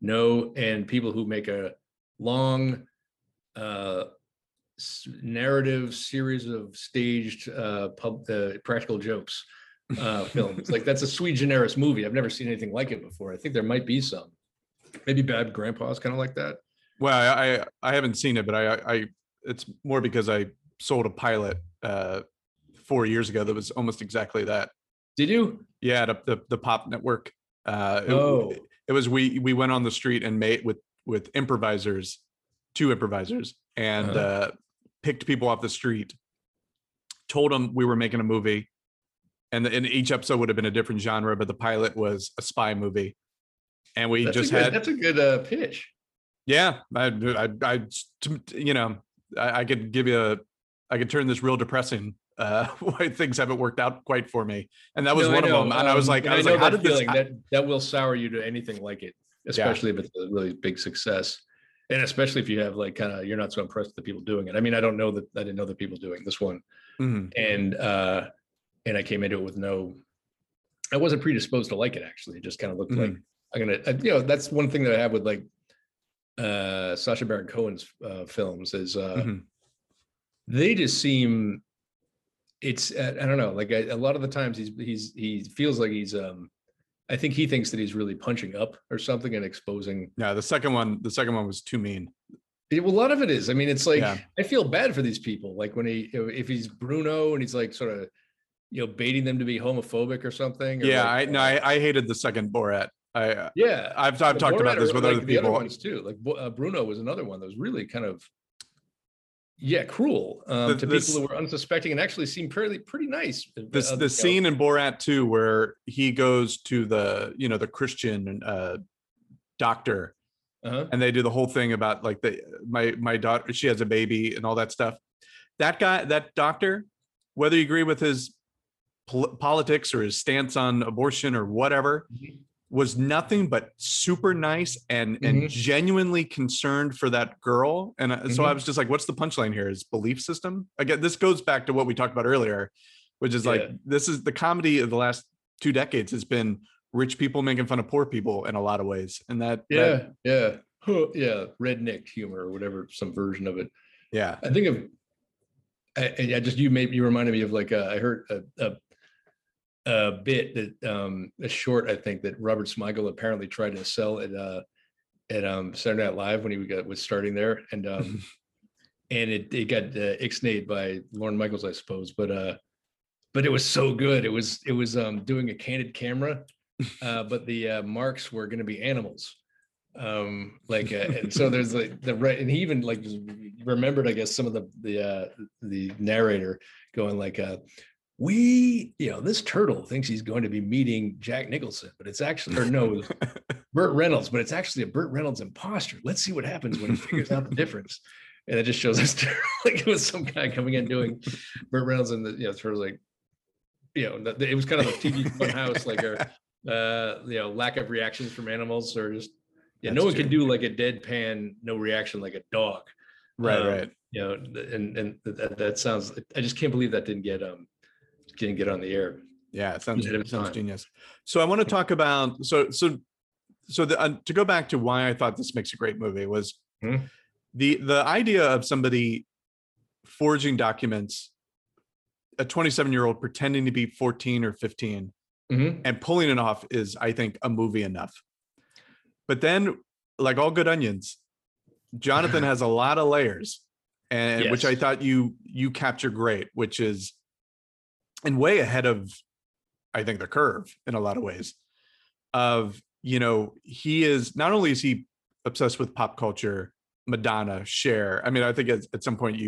know, and people who make a long narrative series of staged practical jokes films. Like, that's a sui generis movie. I've never seen anything like it before. I think there might be some. Maybe Bad Grandpa's kind of like that. Well, I haven't seen it, but I it's more because I sold a pilot 4 years ago that was almost exactly that. Did you? Yeah, the Pop Network. It was we went on the street and made with improvisers, two improvisers, and picked people off the street. Told them we were making a movie, and each episode would have been a different genre, but the pilot was a spy movie, and that's a good pitch. Yeah, I could give you I could turn this real depressing. Why things haven't worked out quite for me, and that was one of them. And I was like, how did this? That will sour you to anything like it, especially if it's a really big success, and especially if you have like kind of you're not so impressed with the people doing it. I mean, I didn't know the people doing this one, and I came into it with I wasn't predisposed to like it. Actually, it just kind of looked like that's one thing that I have with like Sacha Baron Cohen's films is they just seem. It's I don't know, like a lot of the times he feels like he's I think he thinks that he's really punching up or something and exposing. No, the second one was too mean. A lot of it is. I mean, it's like I feel bad for these people. Like when if he's Bruno and he's like sort of baiting them to be homophobic or something. Or I hated the second Borat. I've talked about this with other people. The other ones too. Like Bruno was another one that was really kind of. Yeah, cruel to people who were unsuspecting and actually seemed pretty nice. The scene in Borat 2 where he goes to the the Christian doctor, and they do the whole thing about like my daughter, she has a baby and all that stuff. That guy, that doctor, whether you agree with his politics or his stance on abortion or whatever, was nothing but super nice and genuinely concerned for that girl. And so I was just like, what's the punchline here? Is belief system? Again, this goes back to what we talked about earlier, which is like, this is the comedy of the last 2 decades has been rich people making fun of poor people in a lot of ways. And redneck humor or whatever, some version of it. Yeah. I think you reminded me of like, I heard a bit that a short I think that Robert Smigel apparently tried to sell at Saturday Night Live when he was starting there, and and it got ixnayed by Lorne Michaels, I suppose, but it was so good. It was doing a candid camera, but the marks were going to be animals, and so there's like and he even like remembered, I guess, some of the narrator going like. This turtle thinks he's going to be meeting Jack Nicholson, but it's actually, Burt Reynolds, but it's actually a Burt Reynolds imposter. Let's see what happens when he figures out the difference. And it just shows us like it was some guy coming in doing Burt Reynolds and the turtle, like, it was kind of a TV funhouse, like lack of reactions from animals or just, no one can do like a deadpan, no reaction, like a dog. Right. And that sounds, I just can't believe that didn't get on the air. Yeah, it sounds genius. So I want to talk about to go back to why I thought this makes a great movie was the idea of somebody forging documents, a 27-year-old pretending to be 14 or 15 and pulling it off is, I think, a movie enough. But then, like all good onions, Jonathan has a lot of layers, and which I thought you capture great, which is and way ahead of, I think, the curve in a lot of ways of, you know, he is not only is he obsessed with pop culture, Madonna, Cher. I mean, I think at some point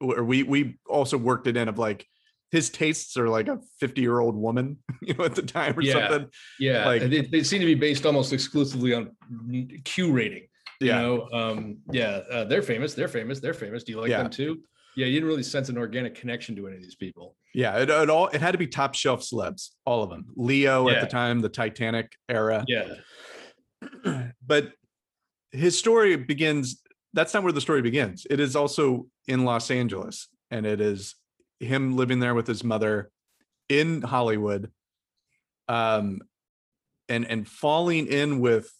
we also worked it in of like his tastes are like a 50-year-old woman, you know, at the time or something. Yeah. Like they seem to be based almost exclusively on Q rating. You know? They're famous. Do you like them too? Yeah. You didn't really sense an organic connection to any of these people. Yeah. It had to be top shelf celebs, all of them. Leo at the time, the Titanic era. Yeah. But his story begins, that's not where the story begins. It is also in Los Angeles, and it is him living there with his mother in Hollywood, and falling in with,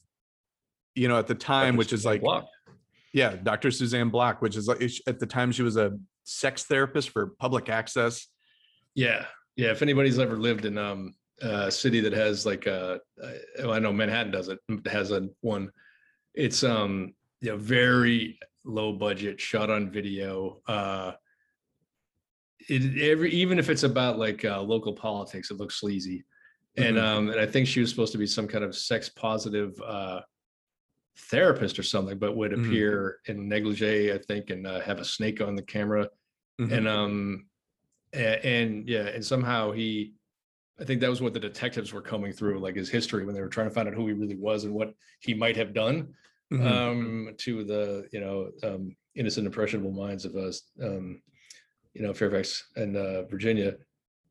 you know, at the time, which is like, yeah, Dr. Suzanne Block, which is like, at the time she was a sex therapist for public access. Yeah. Yeah. If anybody's ever lived in a city that has like I know Manhattan does it, has a one. It's very low budget, shot on video. Even if it's about like local politics, it looks sleazy. And I think she was supposed to be some kind of sex positive therapist or something, but would appear in negligee, I think, and have a snake on the camera. And somehow I think that was what the detectives were combing through, like his history, when they were trying to find out who he really was and what he might have done to the innocent, impressionable minds of us, Fairfax and Virginia,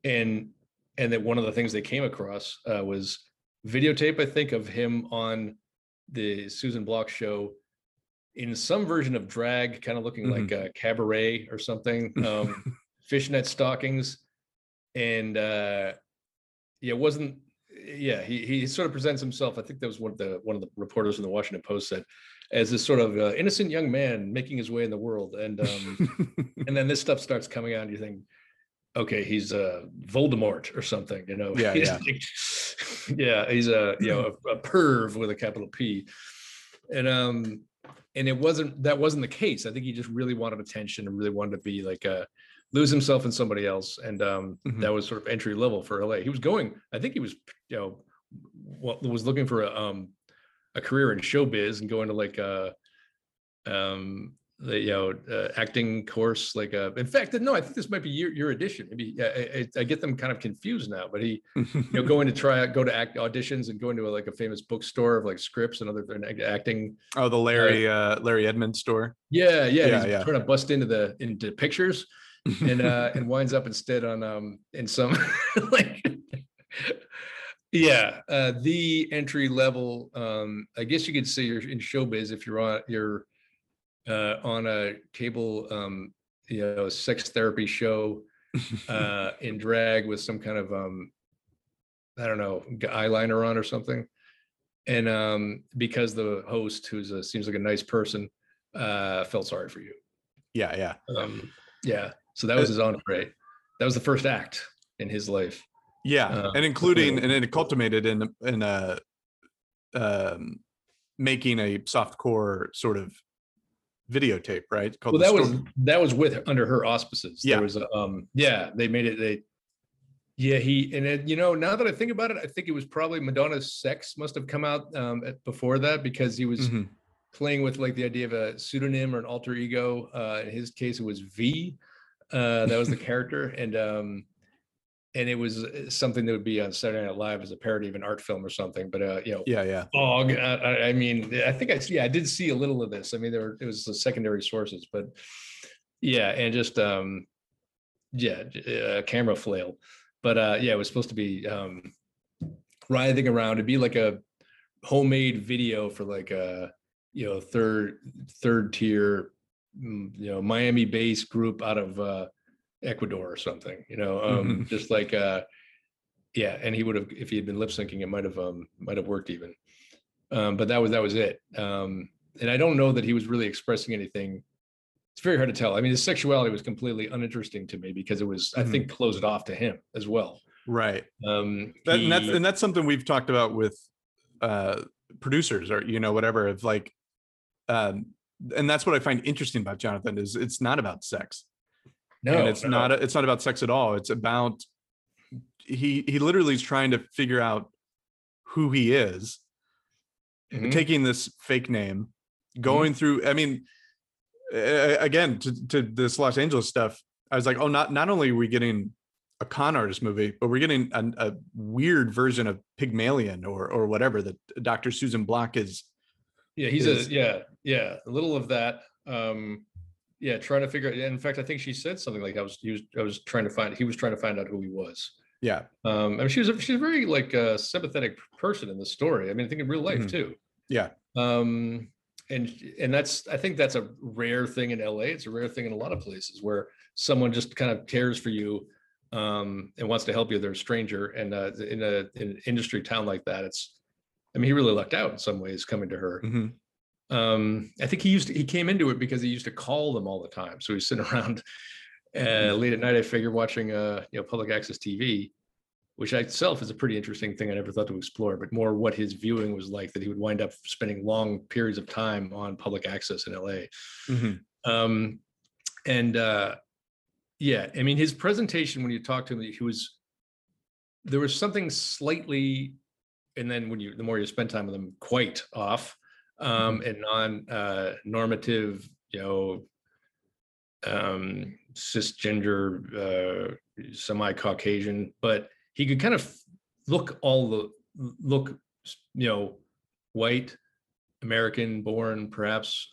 and that one of the things they came across was videotape, I think, of him on the Susan Block show in some version of drag, kind of looking like a cabaret or something, fishnet stockings, and. He sort of presents himself, I think that was one of the reporters in the Washington Post said, as this sort of innocent young man making his way in the world, and and then this stuff starts coming out and you think, okay, he's Voldemort or something, you know. Yeah. He's a perv with a capital P, and that wasn't the case. I think he just really wanted attention and really wanted to be like a lose himself in somebody else, and that was sort of entry level for LA. He was going, I think he was, was looking for a career in showbiz and going to like acting course. Like in fact, no, I think this might be your edition. Maybe I get them kind of confused now. But he, going to go to act auditions and going to a famous bookstore of like scripts and other acting. Oh, the Larry Edmonds store. He's trying to bust into pictures. and winds up instead on in some the entry level. I guess you could say you're in showbiz if you're on a cable sex therapy show in drag with some kind of eyeliner on or something, and because the host, who's seems like a nice person, felt sorry for you. So that was his entree. That was the first act in his life. Yeah, and it culminated in making a softcore sort of videotape, right? Called that was with under her auspices. Yeah, there was they made it. Now that I think about it, I think it was probably Madonna's Sex must have come out before that, because he was. Playing with like the idea of a pseudonym or an alter ego. In his case, it was V. That was the character, and it was something that would be on Saturday Night Live as a parody of an art film or something. But Fog. I did see a little of this. I mean, it was the secondary sources, but and just camera flail. But it was supposed to be writhing around. It'd be like a homemade video for like a. Third tier, Miami-based group out of Ecuador or something, just like Yeah, and he would have, if he had been lip syncing, it might have worked even. But that was it. And I don't know that he was really expressing anything. It's very hard to tell. I mean, his sexuality was completely uninteresting to me because it was, I think, closed off to him as well. Right. That's something we've talked about with producers or, you know, whatever. Of like, and that's what I find interesting about Jonathan is it's not about sex. No, and it's not about sex at all. It's about he literally is trying to figure out who he is. Mm-hmm. Taking this fake name, going through, I mean, again, to this Los Angeles stuff, I was like, oh, not only are we getting a con artist movie, but we're getting a weird version of Pygmalion or whatever that Dr. Susan Block is. Yeah, a little of that. Yeah, trying to figure out. In fact, I think she said something like he was trying to find out who he was. Yeah. I mean, she's a very like sympathetic person in the story. I mean, I think in real life too. Yeah. And I think that's a rare thing in LA. It's a rare thing in a lot of places where someone just kind of cares for you and wants to help you. They're a stranger. And in an industry town like that, he really lucked out in some ways coming to her. Mm-hmm. I think he came into it because he used to call them all the time. So he's sitting around late at night, I figured, watching public access TV, which itself is a pretty interesting thing I never thought to explore, but more what his viewing was like, that he would wind up spending long periods of time on public access in LA. Mm-hmm. I mean, his presentation, when you talk to him, there was something slightly, and then the more you spend time with him, quite off and non-normative, cisgender, semi-Caucasian, but he could kind of look white, American born, perhaps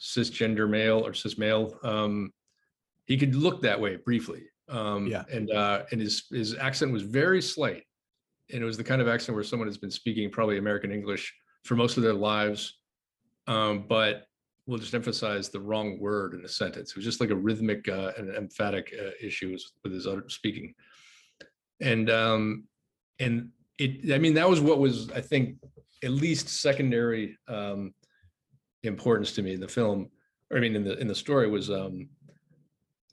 cisgender male or cis male. He could look that way briefly. And his accent was very slight. And it was the kind of accent where someone has been speaking probably American English for most of their lives. But we'll just emphasize the wrong word in a sentence. It was just like a rhythmic and emphatic issues with his other speaking. And that was what was, I think, at least secondary importance to me in the film, or I mean, in the story, was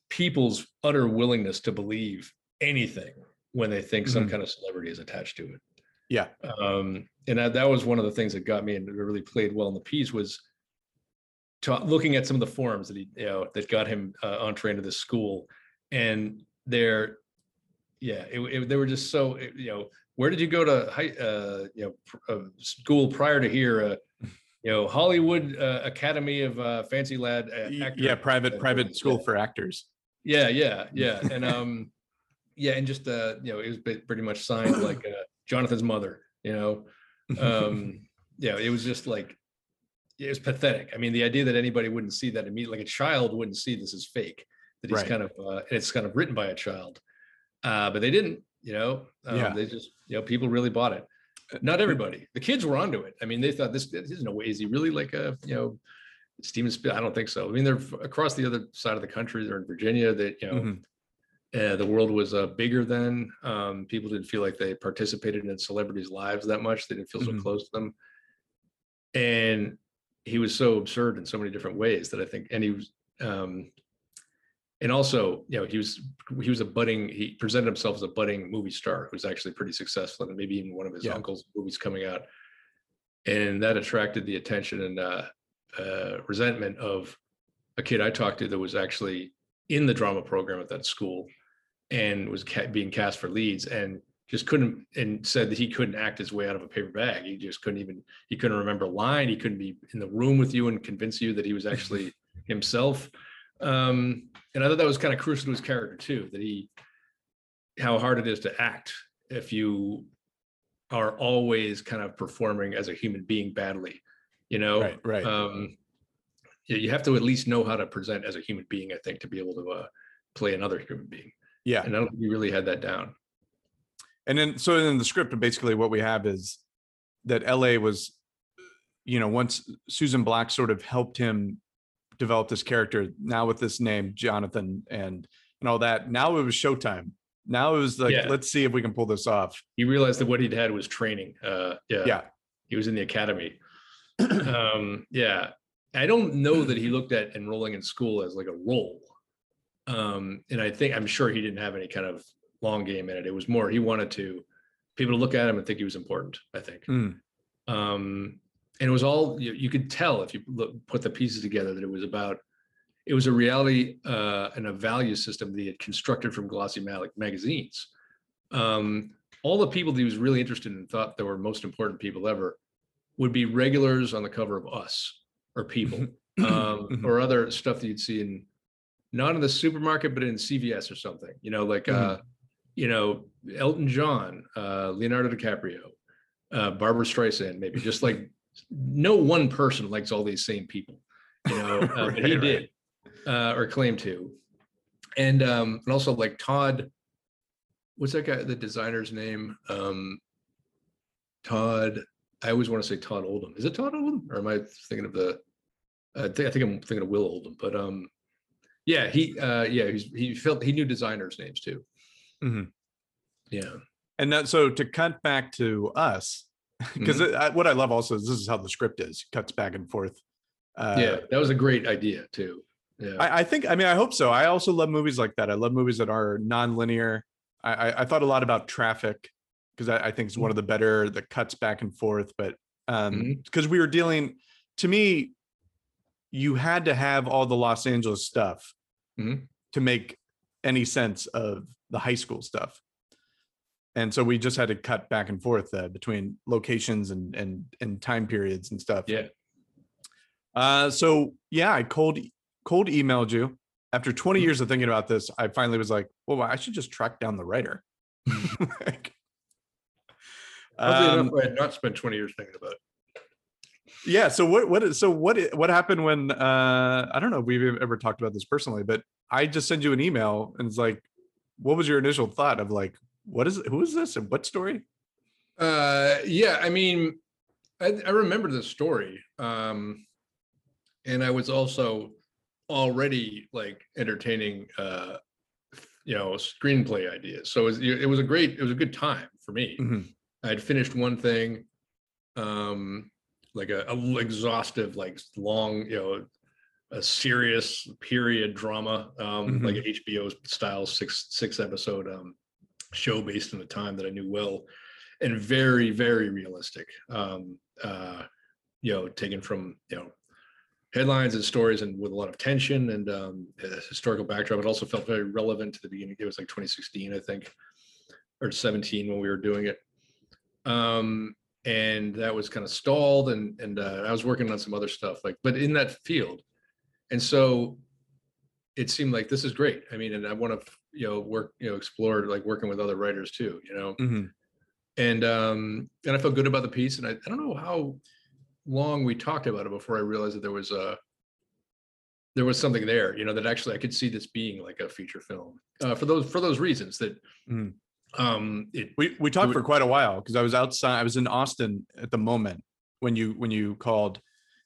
people's utter willingness to believe anything when they think some kind of celebrity is attached to it. Yeah. That was one of the things that got me, and it really played well in the piece, was looking at some of the forums that that got him entree into this school, and they were just so, where did you go to high, school prior to here? Hollywood Academy of Fancy Lad. Actor, private school for actors. Yeah, and and just it was pretty much signed like Jonathan's mother. It was just like. It was pathetic. I mean, the idea that anybody wouldn't see that immediately, like a child wouldn't see this as fake, that he's kind of, it's kind of written by a child, but they didn't, they just, people really bought it. Not everybody, the kids were onto it. I mean, they thought this is no way. Is he really like a, Steven Spielberg? I don't think so. I mean, they're across the other side of the country. They're in Virginia that, the world was bigger then. People didn't feel like they participated in celebrities' lives that much. They didn't feel so close to them. And he was so absurd in so many different ways that I think, and he was, and also, he presented himself as a budding movie star who was actually pretty successful, and maybe even one of his uncle's movies coming out, and that attracted the attention and resentment of a kid I talked to that was actually in the drama program at that school, and was being cast for leads, and just couldn't, and said that he couldn't act his way out of a paper bag. He just couldn't remember a line. He couldn't be in the room with you and convince you that he was actually himself. And I thought that was kind of crucial to his character too, that how hard it is to act if you are always kind of performing as a human being badly, Right. You have to at least know how to present as a human being, I think, to be able to play another human being. Yeah. And I don't think he really had that down. And then, so in the script, basically what we have is that LA was, once Susan Block sort of helped him develop this character, now with this name, Jonathan, and all that, now it was showtime Now it was like, let's see if we can pull this off. He realized that what he'd had was training. He was in the academy. I don't know that he looked at enrolling in school as like a role. And I think, I'm sure he didn't have any kind of long game in it. It was more, he wanted people to look at him and think he was important, I think. And it was all, you could tell if you put the pieces together that it was a reality and a value system that he had constructed from glossy magazines. All the people that he was really interested in and thought that were most important people ever would be regulars on the cover of Us or People or other stuff that you'd see in, not in the supermarket, but in CVS or something, Elton John, Leonardo DiCaprio, Barbara Streisand, maybe. Just like no one person likes all these same people, but he did, or claimed to. And also like Todd, what's that guy, the designer's name? Todd, I always want to say Todd Oldham. Is it Todd Oldham? Or am I thinking of I think I'm thinking of Will Oldham, but he knew designers' names too. Mm-hmm. Yeah. And that, so to cut back to Us, because what I love also is this is how the script is, cuts back and forth. That was a great idea too. Yeah, I hope so. I also love movies like that. I love movies that are non-linear. I thought a lot about Traffic, because I think it's one of the better, that cuts back and forth, but because we were dealing, to me, you had to have all the Los Angeles stuff to make any sense of the high school stuff. And so we just had to cut back and forth between locations and time periods and stuff. Yeah. I cold emailed you. After 20 years of thinking about this, I finally was like, well, I should just track down the writer. I had not spent 20 years thinking about it. Yeah. So what happened when, I don't know if we've ever talked about this personally, but I just send you an email and it's like, what was your initial thought of like, who is this and what story? I remember this story. And I was also already like entertaining, screenplay ideas. So it was a good time for me. Mm-hmm. I'd finished one thing, like a exhaustive, like long, a serious period drama, like HBO's style, six episode show based on a time that I knew well, and very, very realistic, taken from, headlines and stories and with a lot of tension and a historical backdrop. It also felt very relevant to the beginning. It was like 2016, I think, or 17 when we were doing it. And that was kind of stalled and I was working on some other stuff but in that field. And so it seemed like this is great. I mean, and I want to, explore like working with other writers too, and I felt good about the piece. And I don't know how long we talked about it before I realized that there was something there, that actually I could see this being like a feature film for those reasons that, we talked for quite a while because I was outside. I was in Austin at the moment when you called,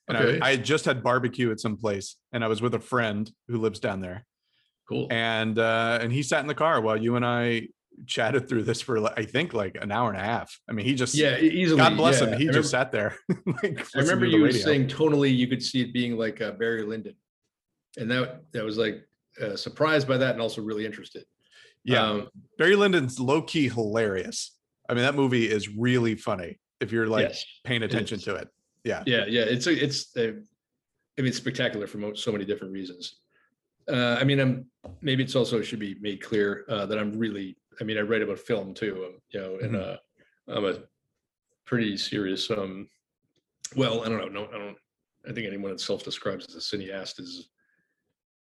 and okay. I just had barbecue at some place, and I was with a friend who lives down there. Cool. And he sat in the car while you and I chatted through this for I think like an hour and a half. I mean, he just easily. God bless him. He just sat there. I remember you were saying tonally you could see it being like Barry Lyndon, and that was like surprised by that and also really interested. Yeah, Barry Lyndon's low-key hilarious. I mean, that movie is really funny if you're like paying attention to it. Yeah. It's spectacular for so many different reasons. Maybe it's also should be made clear that I'm really. I mean, I write about film too. And I'm a pretty serious. Well, I don't know. I think anyone that self-describes as a cineast is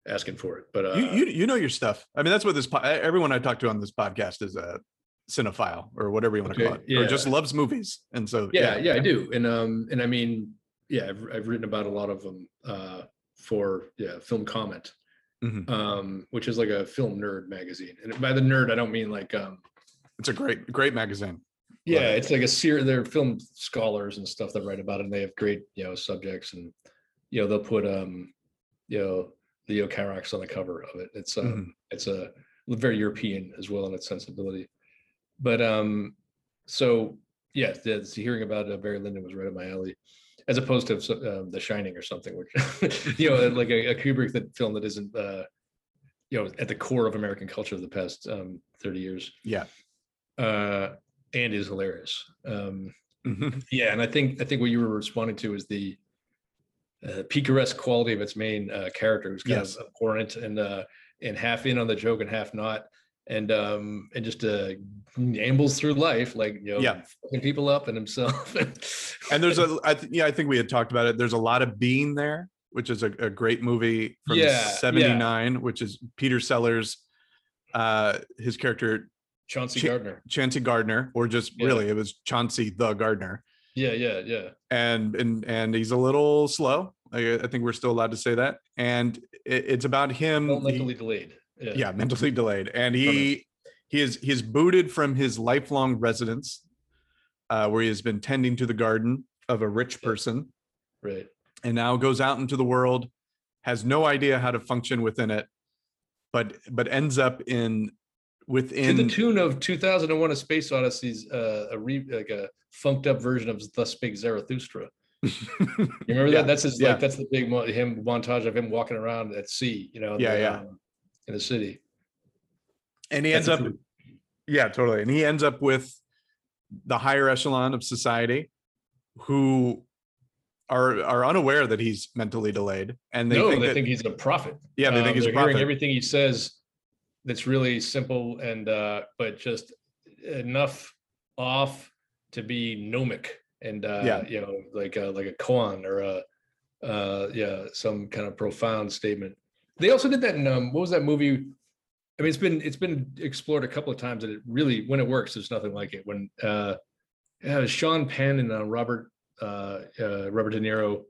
asking for it, but you know your stuff. I mean, that's what everyone I talk to on this podcast is a cinephile or whatever you want to call it, or just loves movies. And so I do. And I've written about a lot of them for Film Comment, which is like a film nerd magazine. And by the nerd, I don't mean like it's a great magazine. Yeah, it's like they're film scholars and stuff that write about it, and they have great subjects, and they'll put Leo Carax on the cover of it. It's very European as well in its sensibility. But so yeah, hearing about Barry Lyndon was right up my alley, as opposed to The Shining or something, which you know, like a Kubrick film that isn't you know, at the core of American culture of the past 30 years. Yeah, and is hilarious. Yeah, and I think what you were responding to is the picaresque quality of its main character, who's kind of abhorrent and half in on the joke and half not, and just ambles through life, like, you know, fucking people up and himself. And there's a, I think we had talked about it. There's a lot of Bean there, which is a great movie from '79, which is Peter Sellers, his character Chauncey Gardner. Chauncey Gardner, or just really, it was Chauncey the Gardner. Yeah. And he's a little slow. I think we're still allowed to say that. And it's about him. Well, mentally delayed. Yeah, mentally delayed. And he is booted from his lifelong residence, where he has been tending to the garden of a rich person. Right. And now goes out into the world, has no idea how to function within it, but ends up within to the tune of 2001: A Space Odyssey's like a funked up version of Thus Spake Zarathustra. You remember that? That's his like that's the big montage of him walking around at sea, you know, in the city. And he ends up, totally. And he ends up with the higher echelon of society, who are unaware that he's mentally delayed, and they think he's a prophet. Yeah, they think he's a prophet. Hearing everything he says. That's really simple and but just enough off to be gnomic and you know, like a koan or some kind of profound statement. They also did that in what was that movie? I mean, it's been explored a couple of times, and it really, when it works, there's nothing like it. When Sean Penn and Robert De Niro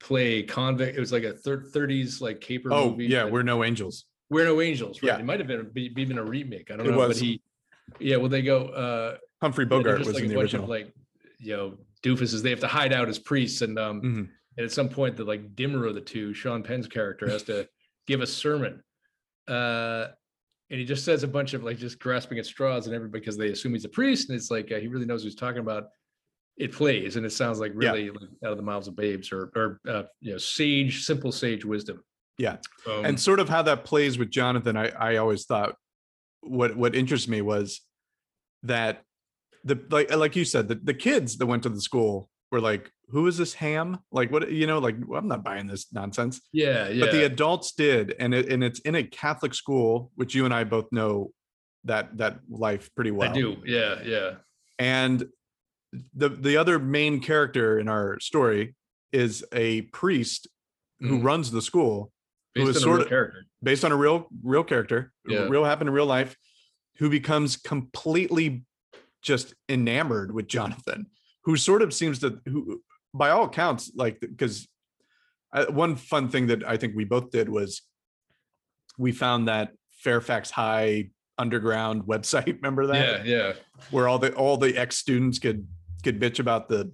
play convict, it was like a 30s like caper movie. Oh yeah, We're No Angels. We're No Angels, right? Yeah. It might have been even a remake. I don't know. It was. But they go. Humphrey Bogart was like in the original. Of like, you know, doofuses. They have to hide out as priests, and and at some point, the like dimmer of the two, Sean Penn's character, has to give a sermon, and he just says a bunch of like just grasping at straws, and everybody, because they assume he's a priest, and it's like he really knows what he's talking about. It plays, and it sounds like really like out of the mouths of babes, or you know, simple sage wisdom. Yeah. And sort of how that plays with Jonathan, I always thought what interests me was that like you said, the kids that went to the school were like, who is this ham? Like, what, you know, like, well, I'm not buying this nonsense. Yeah, yeah. But the adults did. And it's in a Catholic school, which you and I both know that life pretty well. I do. Yeah. Yeah. And the other main character in our story is a priest who runs the school. Based on a real character, real happened in real life, who becomes completely just enamored with Jonathan, who sort of seems to, who by all accounts, like, because one fun thing that I think we both did was we found that Fairfax High underground website. Remember that? Yeah, yeah. Where all the ex students could bitch about the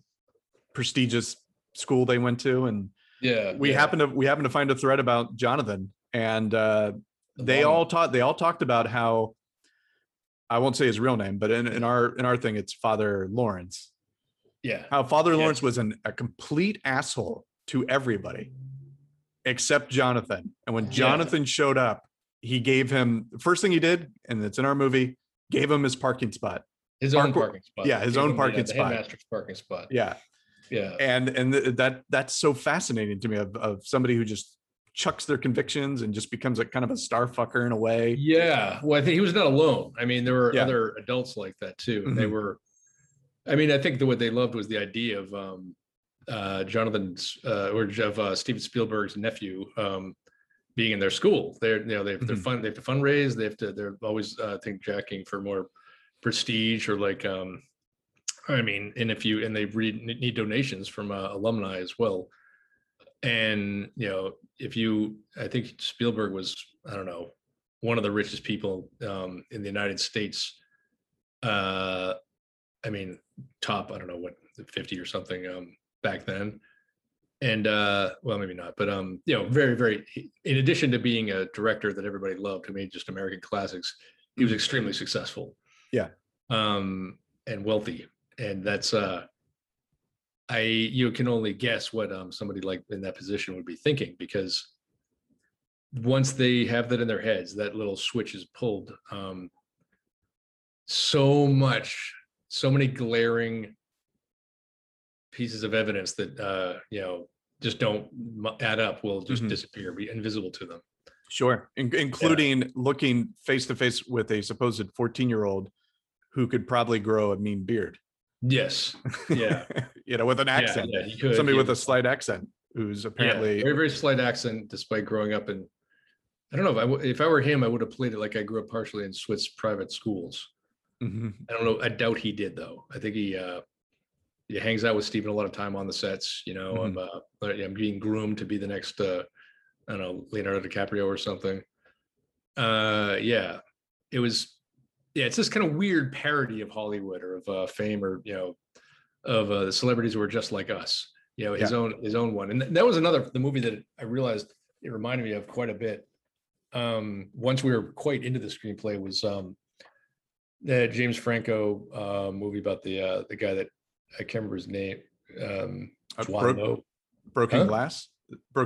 prestigious school they went to, and we happened to find a thread about Jonathan, and they all talked about how, I won't say his real name, but in our thing, it's Father Lawrence. Yeah, how Father Lawrence was a complete asshole to everybody except Jonathan, and when Jonathan showed up, he gave him, first thing he did, and it's in our movie, gave him his parking spot, his own parking spot, the headmaster's parking spot. Yeah. Yeah, and that's so fascinating to me of somebody who just chucks their convictions and just becomes a kind of a star fucker in a way. Yeah, well, I think he was not alone. I mean, there were other adults like that too. Mm-hmm. They were, I mean, I think that what they loved was the idea of Jonathan's or of Steven Spielberg's nephew being in their school. They're, you know, they're fun. They have to fundraise. They're always jockeying for more prestige, or like. I mean, and they need donations from alumni as well. And, you know, I think Spielberg was, I don't know, one of the richest people in the United States. I mean, top, I don't know what, 50 or something back then. And well, maybe not, but you know, very, very. In addition to being a director that everybody loved, who made just American classics, he was extremely successful. Yeah, and wealthy, and that's. You can only guess what somebody like in that position would be thinking, because once they have that in their heads, that little switch is pulled. So many glaring pieces of evidence that you know, just don't add up will just disappear, be invisible to them. Sure, including looking face to face with a supposed 14-year-old who could probably grow a mean beard. Yes. Yeah. You know, with an accent. Yeah, he could. Somebody with a slight accent who's apparently very, very slight accent, despite growing up in. I don't know if I were him, I would have played it like I grew up partially in Swiss private schools. I don't know. I doubt he did, though. I think he hangs out with Steven a lot of time on the sets. You know, I'm being groomed to be the next, I don't know, Leonardo DiCaprio or something. It was. Yeah, it's this kind of weird parody of Hollywood or of fame, or you know, of the celebrities who are just like us. You know, his own one, and that was the movie that I realized it reminded me of quite a bit. Once we were quite into the screenplay, was the James Franco movie about the guy that I can't remember his name. Broken Glass. I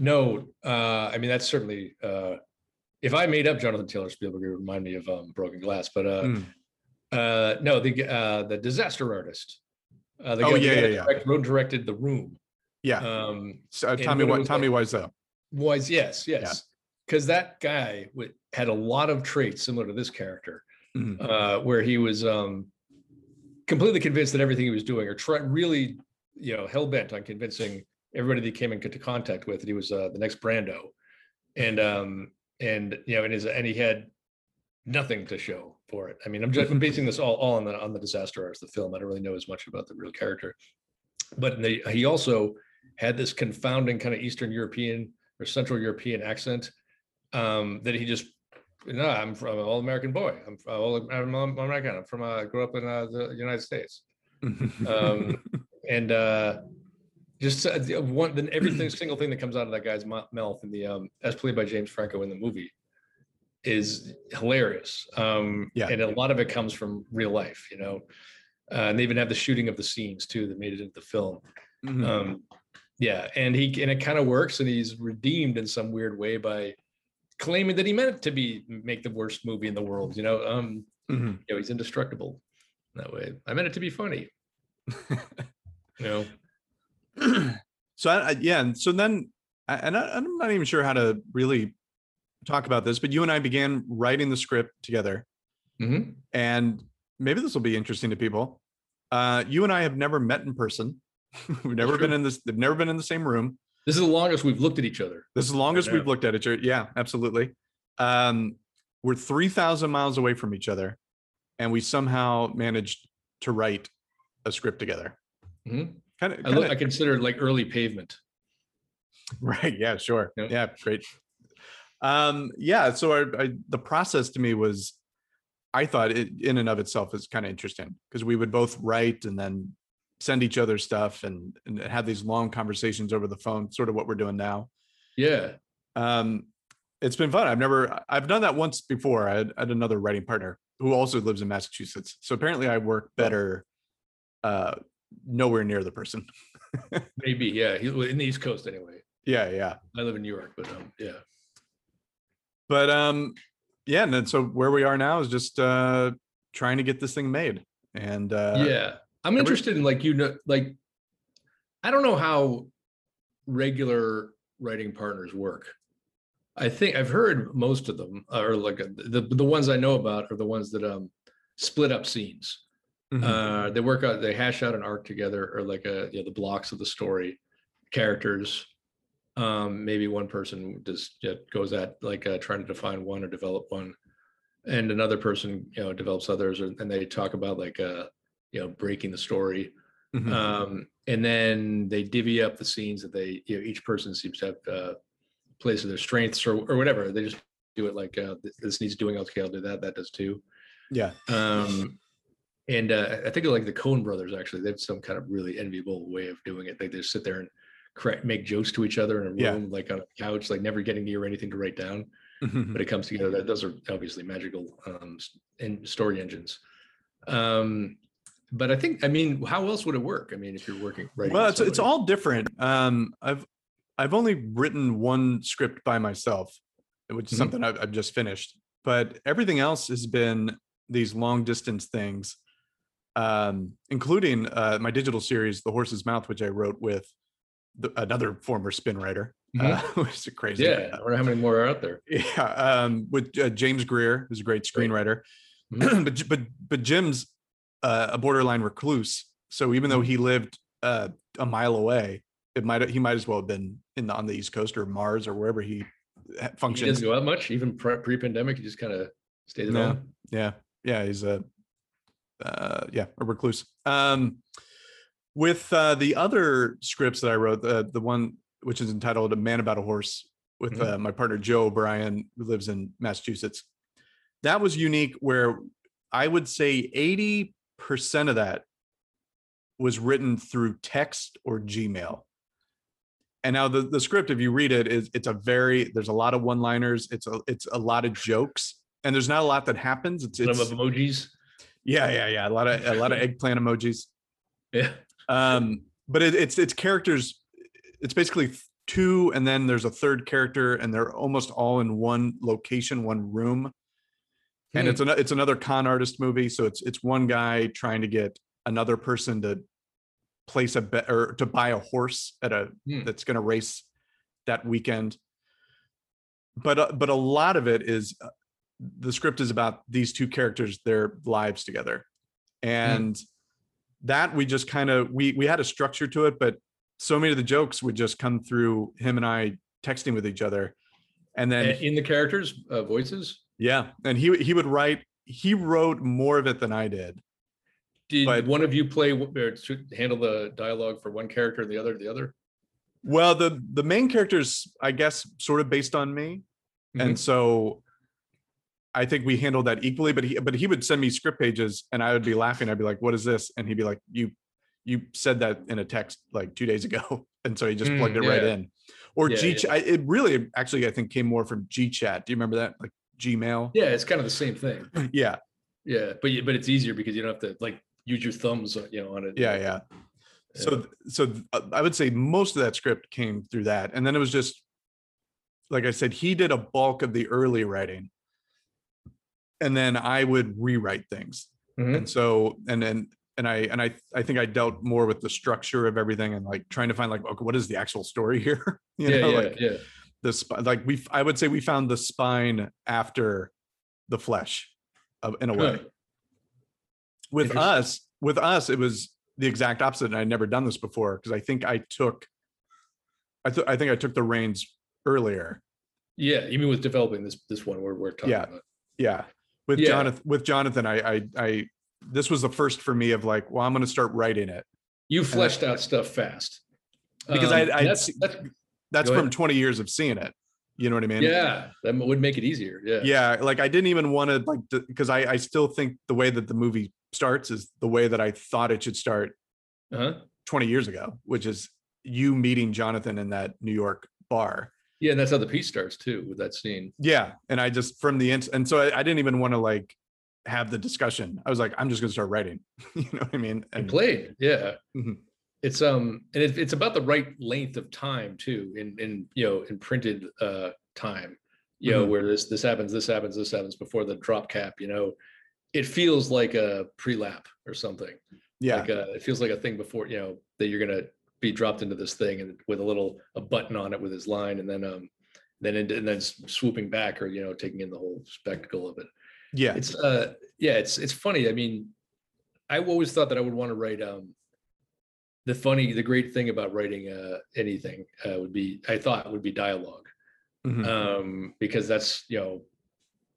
mean, that's certainly. If I made up Jonathan Taylor Spielberg, it would remind me of Broken Glass. But no, the Disaster Artist. Directed The Room. Yeah. So Tommy Wiseau. Yes. Because that guy had a lot of traits similar to this character, where he was completely convinced that everything he was doing, or really, you know, hell bent on convincing everybody that he came into contact with that he was the next Brando, and you know, and he had nothing to show for it. I mean, I'm basing this all on the Disaster Artist, the film. I don't really know as much about the real character, but he also had this confounding kind of Eastern European or Central European accent that he just. No, I'm from an all-American boy. I'm American. I'm from. I grew up in the United States, and. Just every single thing that comes out of that guy's mouth in the as played by James Franco in the movie is hilarious. And a lot of it comes from real life, you know. And they even have the shooting of the scenes too that made it into the film. And it kind of works, and he's redeemed in some weird way by claiming that he meant to make the worst movie in the world. You know, you know, he's indestructible in that way. I meant it to be funny, you know. So I'm not even sure how to really talk about this, but you and I began writing the script together, and maybe this will be interesting to people. You and I have never met in person. They've never been in the same room. This is the longest we've looked at each other. We've looked at each other. Yeah, absolutely. We're 3,000 miles away from each other, and we somehow managed to write a script together. I consider it like early Pavement. Right. Yeah. Sure. Yep. Yeah. Great. So the process to me was, I thought it in and of itself is kind of interesting, because we would both write and then send each other stuff and have these long conversations over the phone, sort of what we're doing now. Yeah. It's been fun. I've done that once before. I had another writing partner who also lives in Massachusetts. So apparently I work better, nowhere near the person. Maybe, yeah. He's in the East Coast anyway. Yeah. I live in New York, but and then so where we are now is just trying to get this thing made. And I'm interested in, like, you know, like, I don't know how regular writing partners work. I think I've heard most of them are like the ones I know about are the ones that split up scenes. They work out, they hash out an arc together, or like the blocks of the story, characters. Maybe one person just goes at trying to define one or develop one, and another person, you know, develops others, and they talk about breaking the story, and then they divvy up the scenes that they, you know, each person seems to have place of their strengths or whatever. They just do it like this needs doing, okay, I'll do that does too. And I think like the Coen brothers, actually, they have some kind of really enviable way of doing it. They just sit there and make jokes to each other in a room, like on a couch, like never getting near anything to write down. But it comes together. Those are obviously magical and story engines. But I think, I mean, how else would it work? I mean, if you're working, right? Well, it's all different. I've only written one script by myself, which is something I've just finished. But everything else has been these long distance things, including my digital series, The Horse's Mouth, which I wrote with another former Spin writer. Which is crazy. Yeah, I wonder how many more are out there. Yeah, with James Greer, who's a great screenwriter. But Jim's a borderline recluse, so even though he lived a mile away, he might as well have been on the East Coast or Mars or wherever he functions. He doesn't go out much, even pre-pandemic. He just kind of stayed at home. Yeah. He's a recluse. With the other scripts that I wrote, the one which is entitled A Man About a Horse with my partner, Joe O'Brien, who lives in Massachusetts. That was unique, where I would say 80% of that was written through text or Gmail. And now the script, if you read it, there's a lot of one-liners. It's a lot of jokes, and there's not a lot that happens. It's some emojis. Yeah. A lot of eggplant emojis. Yeah. But it's characters. It's basically two, and then there's a third character, and they're almost all in one location, one room. And it's another con artist movie, so it's one guy trying to get another person to place a bet or to buy a horse at a that's going to race that weekend. But a lot of it is the script is about these two characters, their lives together, and that we just kind of we had a structure to it, but so many of the jokes would just come through him and I texting with each other. And then in the characters' voices. Yeah. And he wrote more of it than I did. Did one of you handle the dialogue for one character and the other? Well, the main character's, I guess, sort of based on me. And so I think we handled that equally, but he would send me script pages and I would be laughing. I'd be like, what is this? And he'd be like, you said that in a text like 2 days ago. And so he just plugged it right in. Or G-Chat. Yeah. It really actually, I think, came more from G-Chat. Do you remember that? Like Gmail? Yeah, it's kind of the same thing. Yeah. But it's easier because you don't have to like use your thumbs, on it. Yeah. So I would say most of that script came through that. And then it was just, like I said, he did a bulk of the early writing. And then I would rewrite things. And so, I think I dealt more with the structure of everything and like trying to find like, okay, what is the actual story here? I would say we found the spine after the flesh, in a way. With us, it was the exact opposite, and I'd never done this before because I think I took the reins earlier. Yeah, even with developing this one we're talking about. Yeah, with Jonathan, I this was the first for me of like, well, I'm going to start writing it. You fleshed out stuff fast. Because that's from 20 years of seeing it. You know what I mean? Yeah. That would make it easier. Yeah. Yeah. Like I didn't even want to because I still think the way that the movie starts is the way that I thought it should start 20 years ago, which is you meeting Jonathan in that New York bar. Yeah. And that's how the piece starts too, with that scene. Yeah. And I just, and so I didn't even want to like, have the discussion. I was like, I'm just gonna start writing. You know what I mean? And played. Yeah. It's and it's about the right length of time too, in printed time, where this happens before the drop cap, it feels like a pre-lap or something. Yeah. Like it feels like a thing before, that you're gonna be dropped into this thing and with a button on it with his line, and then swooping back or, taking in the whole spectacle of it. Yeah, it's funny. I mean, I always thought that I would want to write. The great thing about writing anything would be dialogue, because that's what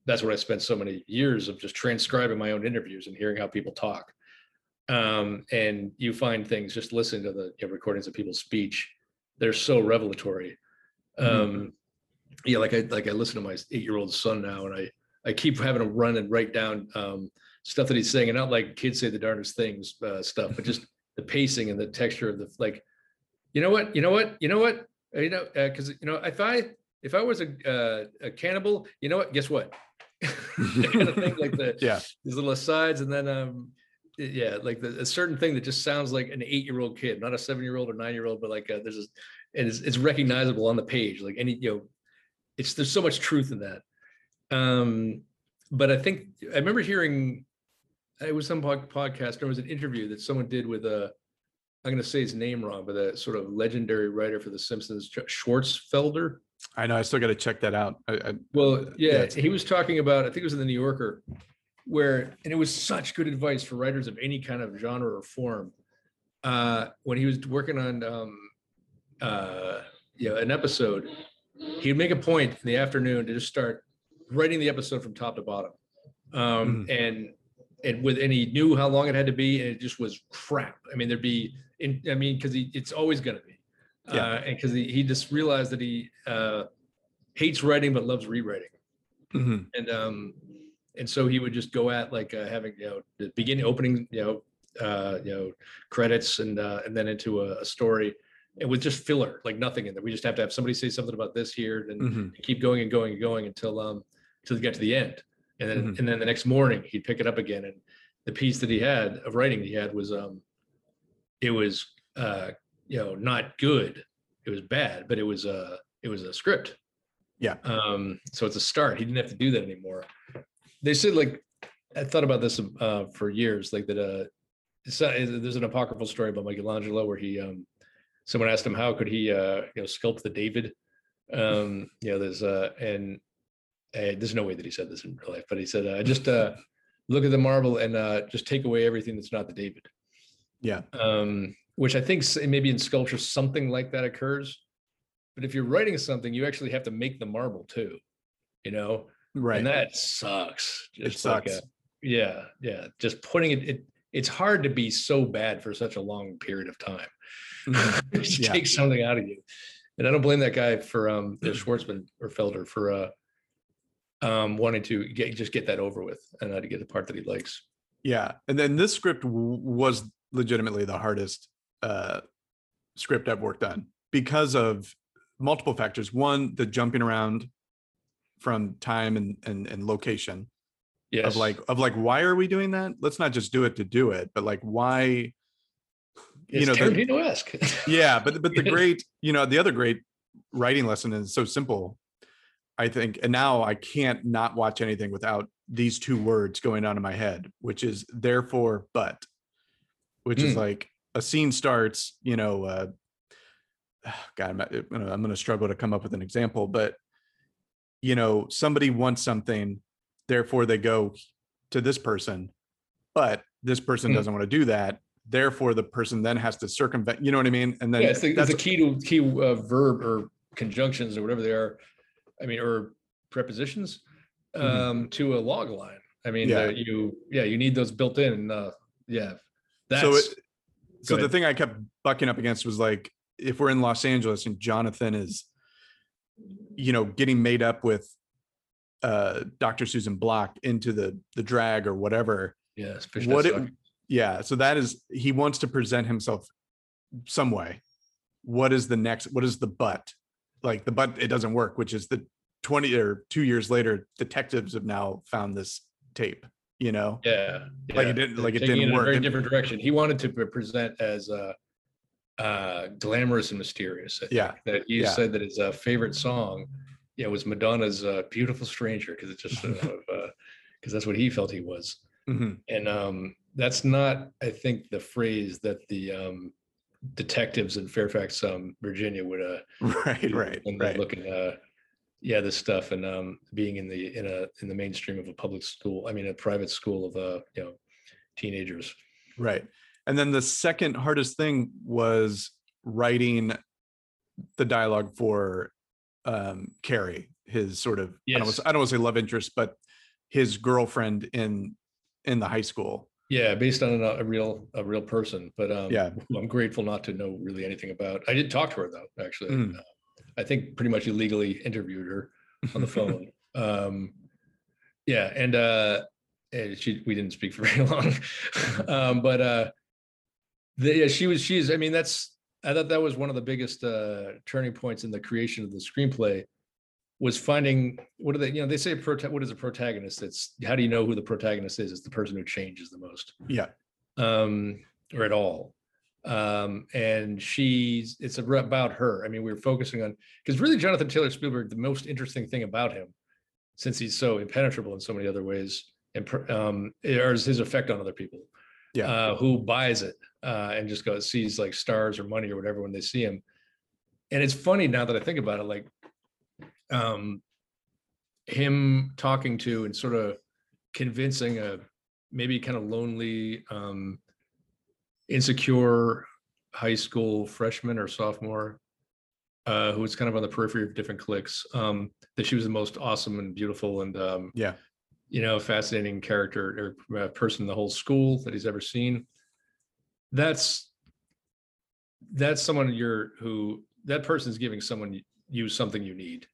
I spent so many years of just transcribing my own interviews and hearing how people talk. And you find things just listening to the recordings of people's speech. They're so revelatory. Like I listen to my 8-year-old son now, and I keep having to run and write down stuff that he's saying, and not like kids say the darndest things stuff, but just the pacing and the texture of the, like, because if I was a cannibal, you know what, guess what, kind of thing, like the these little asides, and then like a certain thing that just sounds like an 8-year-old kid, not a 7-year-old or 9-year-old, but like there's and it's recognizable on the page, like any, it's, there's so much truth in that. But I think I remember hearing, it was some podcast, there was an interview that someone did with a, I'm going to say his name wrong, but a sort of legendary writer for The Simpsons, Swartzwelder. I know. I still got to check that out. He was talking about, I think it was in the New Yorker, where, and it was such good advice for writers of any kind of genre or form. When he was working on an episode, he'd make a point in the afternoon to just start writing the episode from top to bottom. And he knew how long it had to be, and it just was crap. I mean, because it's always going to be. And because he just realized that he hates writing but loves rewriting. Mm-hmm. And so he would just go at having the beginning, opening credits, and then into a story, and with just filler, like nothing in there. We just have to have somebody say something about this here, and keep going and going and going until they get to the end. And then the next morning he'd pick it up again. And the piece that he had of writing was not good. It was bad, but it was a script. Yeah. So it's a start. He didn't have to do that anymore. They said, I thought about this for years, there's an apocryphal story about Michelangelo where he someone asked him how could he sculpt the David. There's no way that he said this in real life, but he said, just look at the marble and just take away everything that's not the David. Yeah. Which I think maybe in sculpture, something like that occurs. But if you're writing something, you actually have to make the marble too, Right. And that sucks. It sucks. Just putting it's hard to be so bad for such a long period of time. Just take something out of you. And I don't blame that guy for Schwartzman or Felder for wanting to get that over with and to get the part that he likes. Yeah. And then this script was legitimately the hardest script I've worked on because of multiple factors. One, the jumping around from time and location. Yes. Of why are we doing that? Let's not just do it to do it, but why? It's Tarantino-esque. Yeah. But the great, the other great writing lesson is so simple, I think, and now I can't not watch anything without these two words going on in my head, which is therefore, but, which is like a scene starts, I'm going to struggle to come up with an example, but, somebody wants something, therefore they go to this person, but this person doesn't want to do that. Therefore the person then has to circumvent, you know what I mean? And then that's a key verb or conjunctions or whatever they are. I mean, or prepositions to a log line. I mean, you need those built in. The thing I kept bucking up against was if we're in Los Angeles and Jonathan is, getting made up with Dr. Susan Block into the drag or whatever. Yeah. So that is, he wants to present himself some way. What is the but? But it doesn't work, which is the 20 or 2 years later, detectives have now found this tape, it didn't work in a very different direction. He wanted to present as glamorous and mysterious. Said that his favorite song, was Madonna's Beautiful Stranger. Cause it's just cause that's what he felt he was. Mm-hmm. And that's not, I think, the phrase that the, detectives in Fairfax, Virginia would looking this stuff and being in the mainstream of a public school, I mean a private school of teenagers. Right. And then the second hardest thing was writing the dialogue for Carrie, his sort of I don't want to say love interest, but his girlfriend in the high school. Yeah, based on a real person, but I'm grateful not to know really anything about. I did talk to her though, actually. I think pretty much illegally interviewed her on the phone. And we didn't speak for very long, she's, I mean, I thought that was one of the biggest turning points in the creation of the screenplay, was finding, they say, what is a protagonist? It's, how do you know who the protagonist is? It's the person who changes the most. Yeah. Or at all. And it's about her. I mean, we were focusing on, because really Jonathan Taylor Spielberg, the most interesting thing about him, since he's so impenetrable in so many other ways, is his effect on other people, who buys it and just sees like stars or money or whatever when they see him. And it's funny now that I think about it, like him talking to and sort of convincing a maybe kind of lonely, insecure high school freshman or sophomore who was kind of on the periphery of different cliques, that she was the most awesome and beautiful and fascinating character or person in the whole school that he's ever seen. That's someone that person's giving someone you something you need,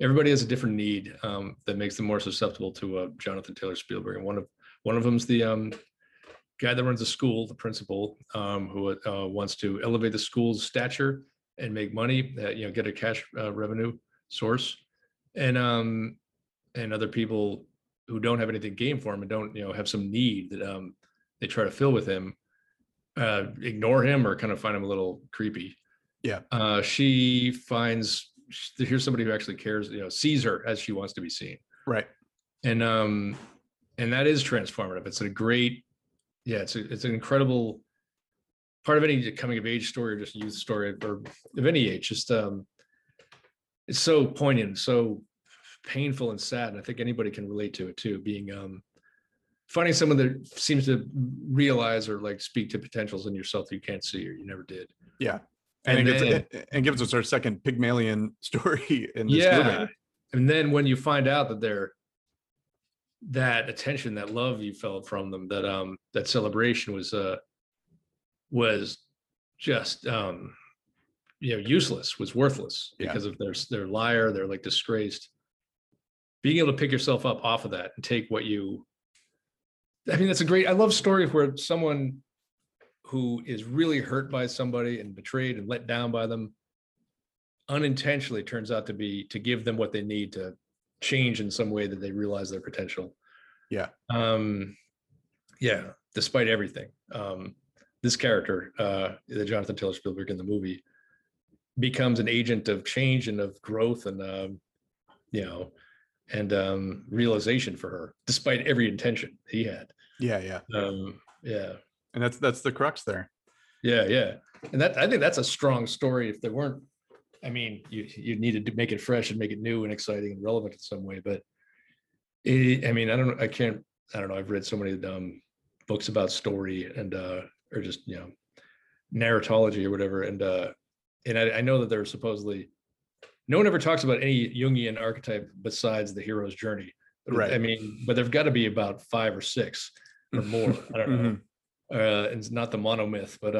Everybody has a different need that makes them more susceptible to Jonathan Taylor Spielberg. And one of them's the guy that runs the school, the principal, who wants to elevate the school's stature and make money, get a cash revenue source, and other people who don't have anything game for him and don't have some need that they try to fill with him, ignore him or kind of find him a little creepy. Yeah. She finds, here's somebody who actually cares, sees her as she wants to be seen. Right. And that is transformative. It's a great, it's an incredible part of any coming of age story or just youth story or of any age. Just it's so poignant, so painful and sad. And I think anybody can relate to it too, being finding someone that seems to realize or like speak to potentials in yourself that you can't see or you never did. Yeah. And gives us our second Pygmalion story in this movie. And then when you find out that that attention, that love you felt from them, that that celebration was just useless, was worthless because of their liar, they're like disgraced. Being able to pick yourself up off of that and take that's I love stories where someone who is really hurt by somebody and betrayed and let down by them unintentionally turns out to give them what they need to change in some way that they realize their potential. Yeah. Despite everything, this character, the Jonathan Taylor Spielberg in the movie, becomes an agent of change and of growth and, realization for her, despite every intention he had. Yeah. And that's the crux there. Yeah. And that, I think that's a strong story. If there weren't, you needed to make it fresh and make it new and exciting and relevant in some way. But I don't know. I've read so many books about story and or just, narratology or whatever. And I know that there's supposedly no one ever talks about any Jungian archetype besides the hero's journey. Right. But there've got to be about 5 or 6 or more. I don't know. It's not the monomyth, but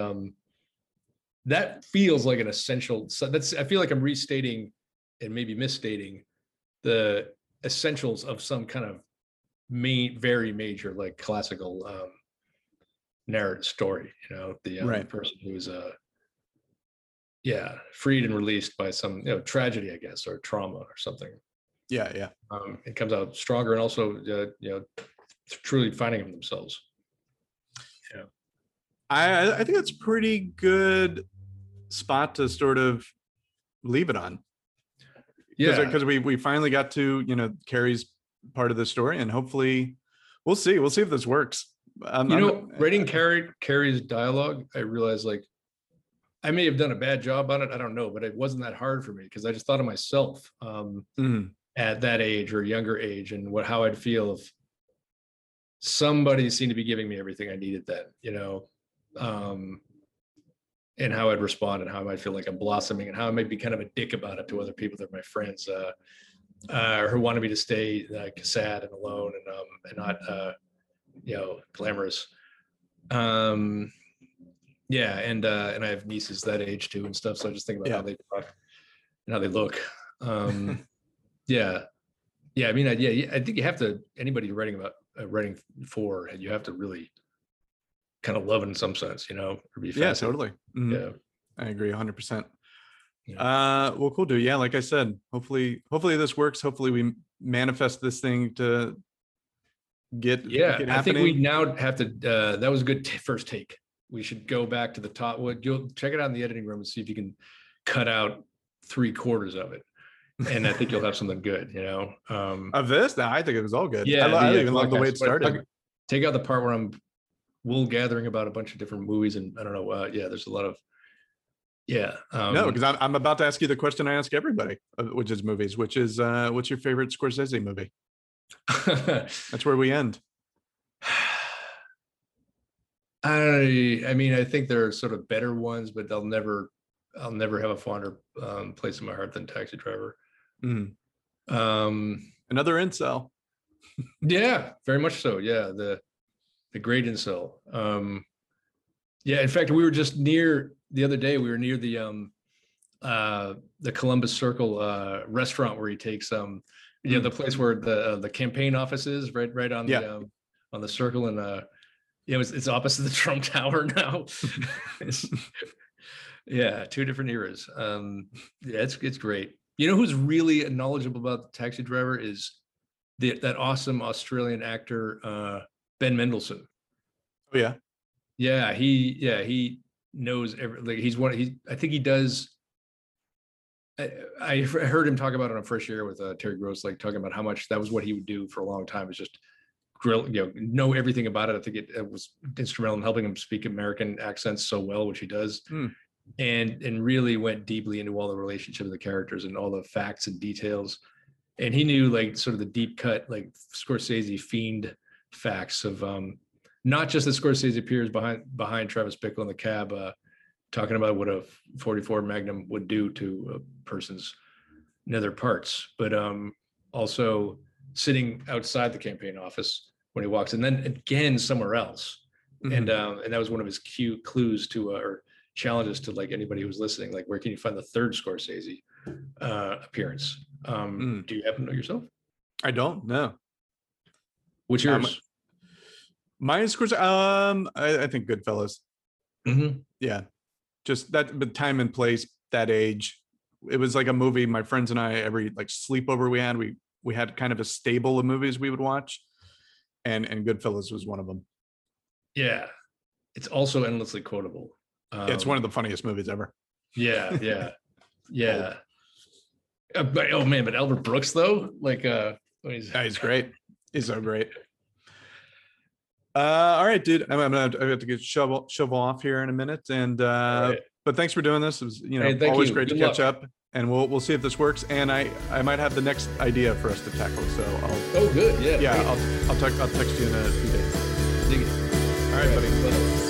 that feels like an essential. So I feel like I'm restating and maybe misstating the essentials of some kind of very major, like classical narrative story. The person who is freed and released by some tragedy, I guess, or trauma or something. Yeah. It comes out stronger and also truly finding themselves. I think that's a pretty good spot to sort of leave it on. Yeah. Because we finally got to, Carrie's part of the story, and hopefully we'll see if this works. Writing Carrie's dialogue, I realized like I may have done a bad job on it. I don't know, but it wasn't that hard for me because I just thought of myself at that age or younger age and how I'd feel if somebody seemed to be giving me everything I needed then, and how I'd respond and how I might feel like I'm blossoming and how I might be kind of a dick about it to other people that are my friends who wanted me to stay sad and alone and not glamorous. And I have nieces that age too and stuff, so I just think about how they talk and how they look. I think you have to, anybody writing about writing for, you have to really kind of love it in some sense, you know, or be fascinated. Yeah, totally. Mm-hmm. Yeah, I agree 100%. Yeah. Well, cool, dude. Yeah, like I said, hopefully this works. Hopefully we manifest this thing to get it happening. I think we now have to. That was a good first take. We should go back to the top. You'll check it out in the editing room and see if you can cut out 3/4 of it, and I think you'll have something good. You know, of this, I think it was all good. Yeah, I even love the way it started. Take out the part where I'm wool gathering about a bunch of different movies, and I don't know. There's a lot of. No, because I'm about to ask you the question I ask everybody, which is movies, which is what's your favorite Scorsese movie? That's where we end. I mean, I think there are sort of better ones, but I'll never have a fonder place in my heart than Taxi Driver. Another incel. Yeah, very much so. Yeah, the great incel. In fact, we were just near the Columbus Circle restaurant where he takes the place where the campaign office is right on on the circle, and it's opposite the Trump Tower now. Two different eras. It's great. You know who's really knowledgeable about the Taxi Driver is that awesome Australian actor Ben Mendelsohn. Oh yeah. Yeah, he knows everything. Like I think he does. I heard him talk about it on Fresh Air with Terry Gross, like talking about how much that was what he would do for a long time, is just grill, know everything about it. I think it was instrumental in helping him speak American accents so well, which he does, and really went deeply into all the relationship of the characters and all the facts and details. And he knew like sort of the deep cut, like Scorsese fiend facts of not just that Scorsese appears behind Travis Bickle in the cab, talking about what a 44 Magnum would do to a person's nether parts, but also sitting outside the campaign office when he walks, and then again somewhere else. Mm-hmm. And that was one of his clues to or challenges to like anybody who's listening, like where can you find the third Scorsese appearance? Do you happen to know yourself? I don't know. What's yours? Mine is Scorsese. I think Goodfellas. Mm-hmm. Yeah, just that, but time and place, that age. It was like a movie my friends and I, every like sleepover we had, we had kind of a stable of movies we would watch, and Goodfellas was one of them. Yeah, it's also endlessly quotable. It's one of the funniest movies ever. Yeah. But Albert Brooks though, like he's great. He's so great. All right, dude. I have to get shovel off here in a minute, and right. But thanks for doing this. It was always great to catch up, and we'll see if this works. And I might have the next idea for us to tackle. So I'll text you in a few days. Dig it. All right, buddy. Bye.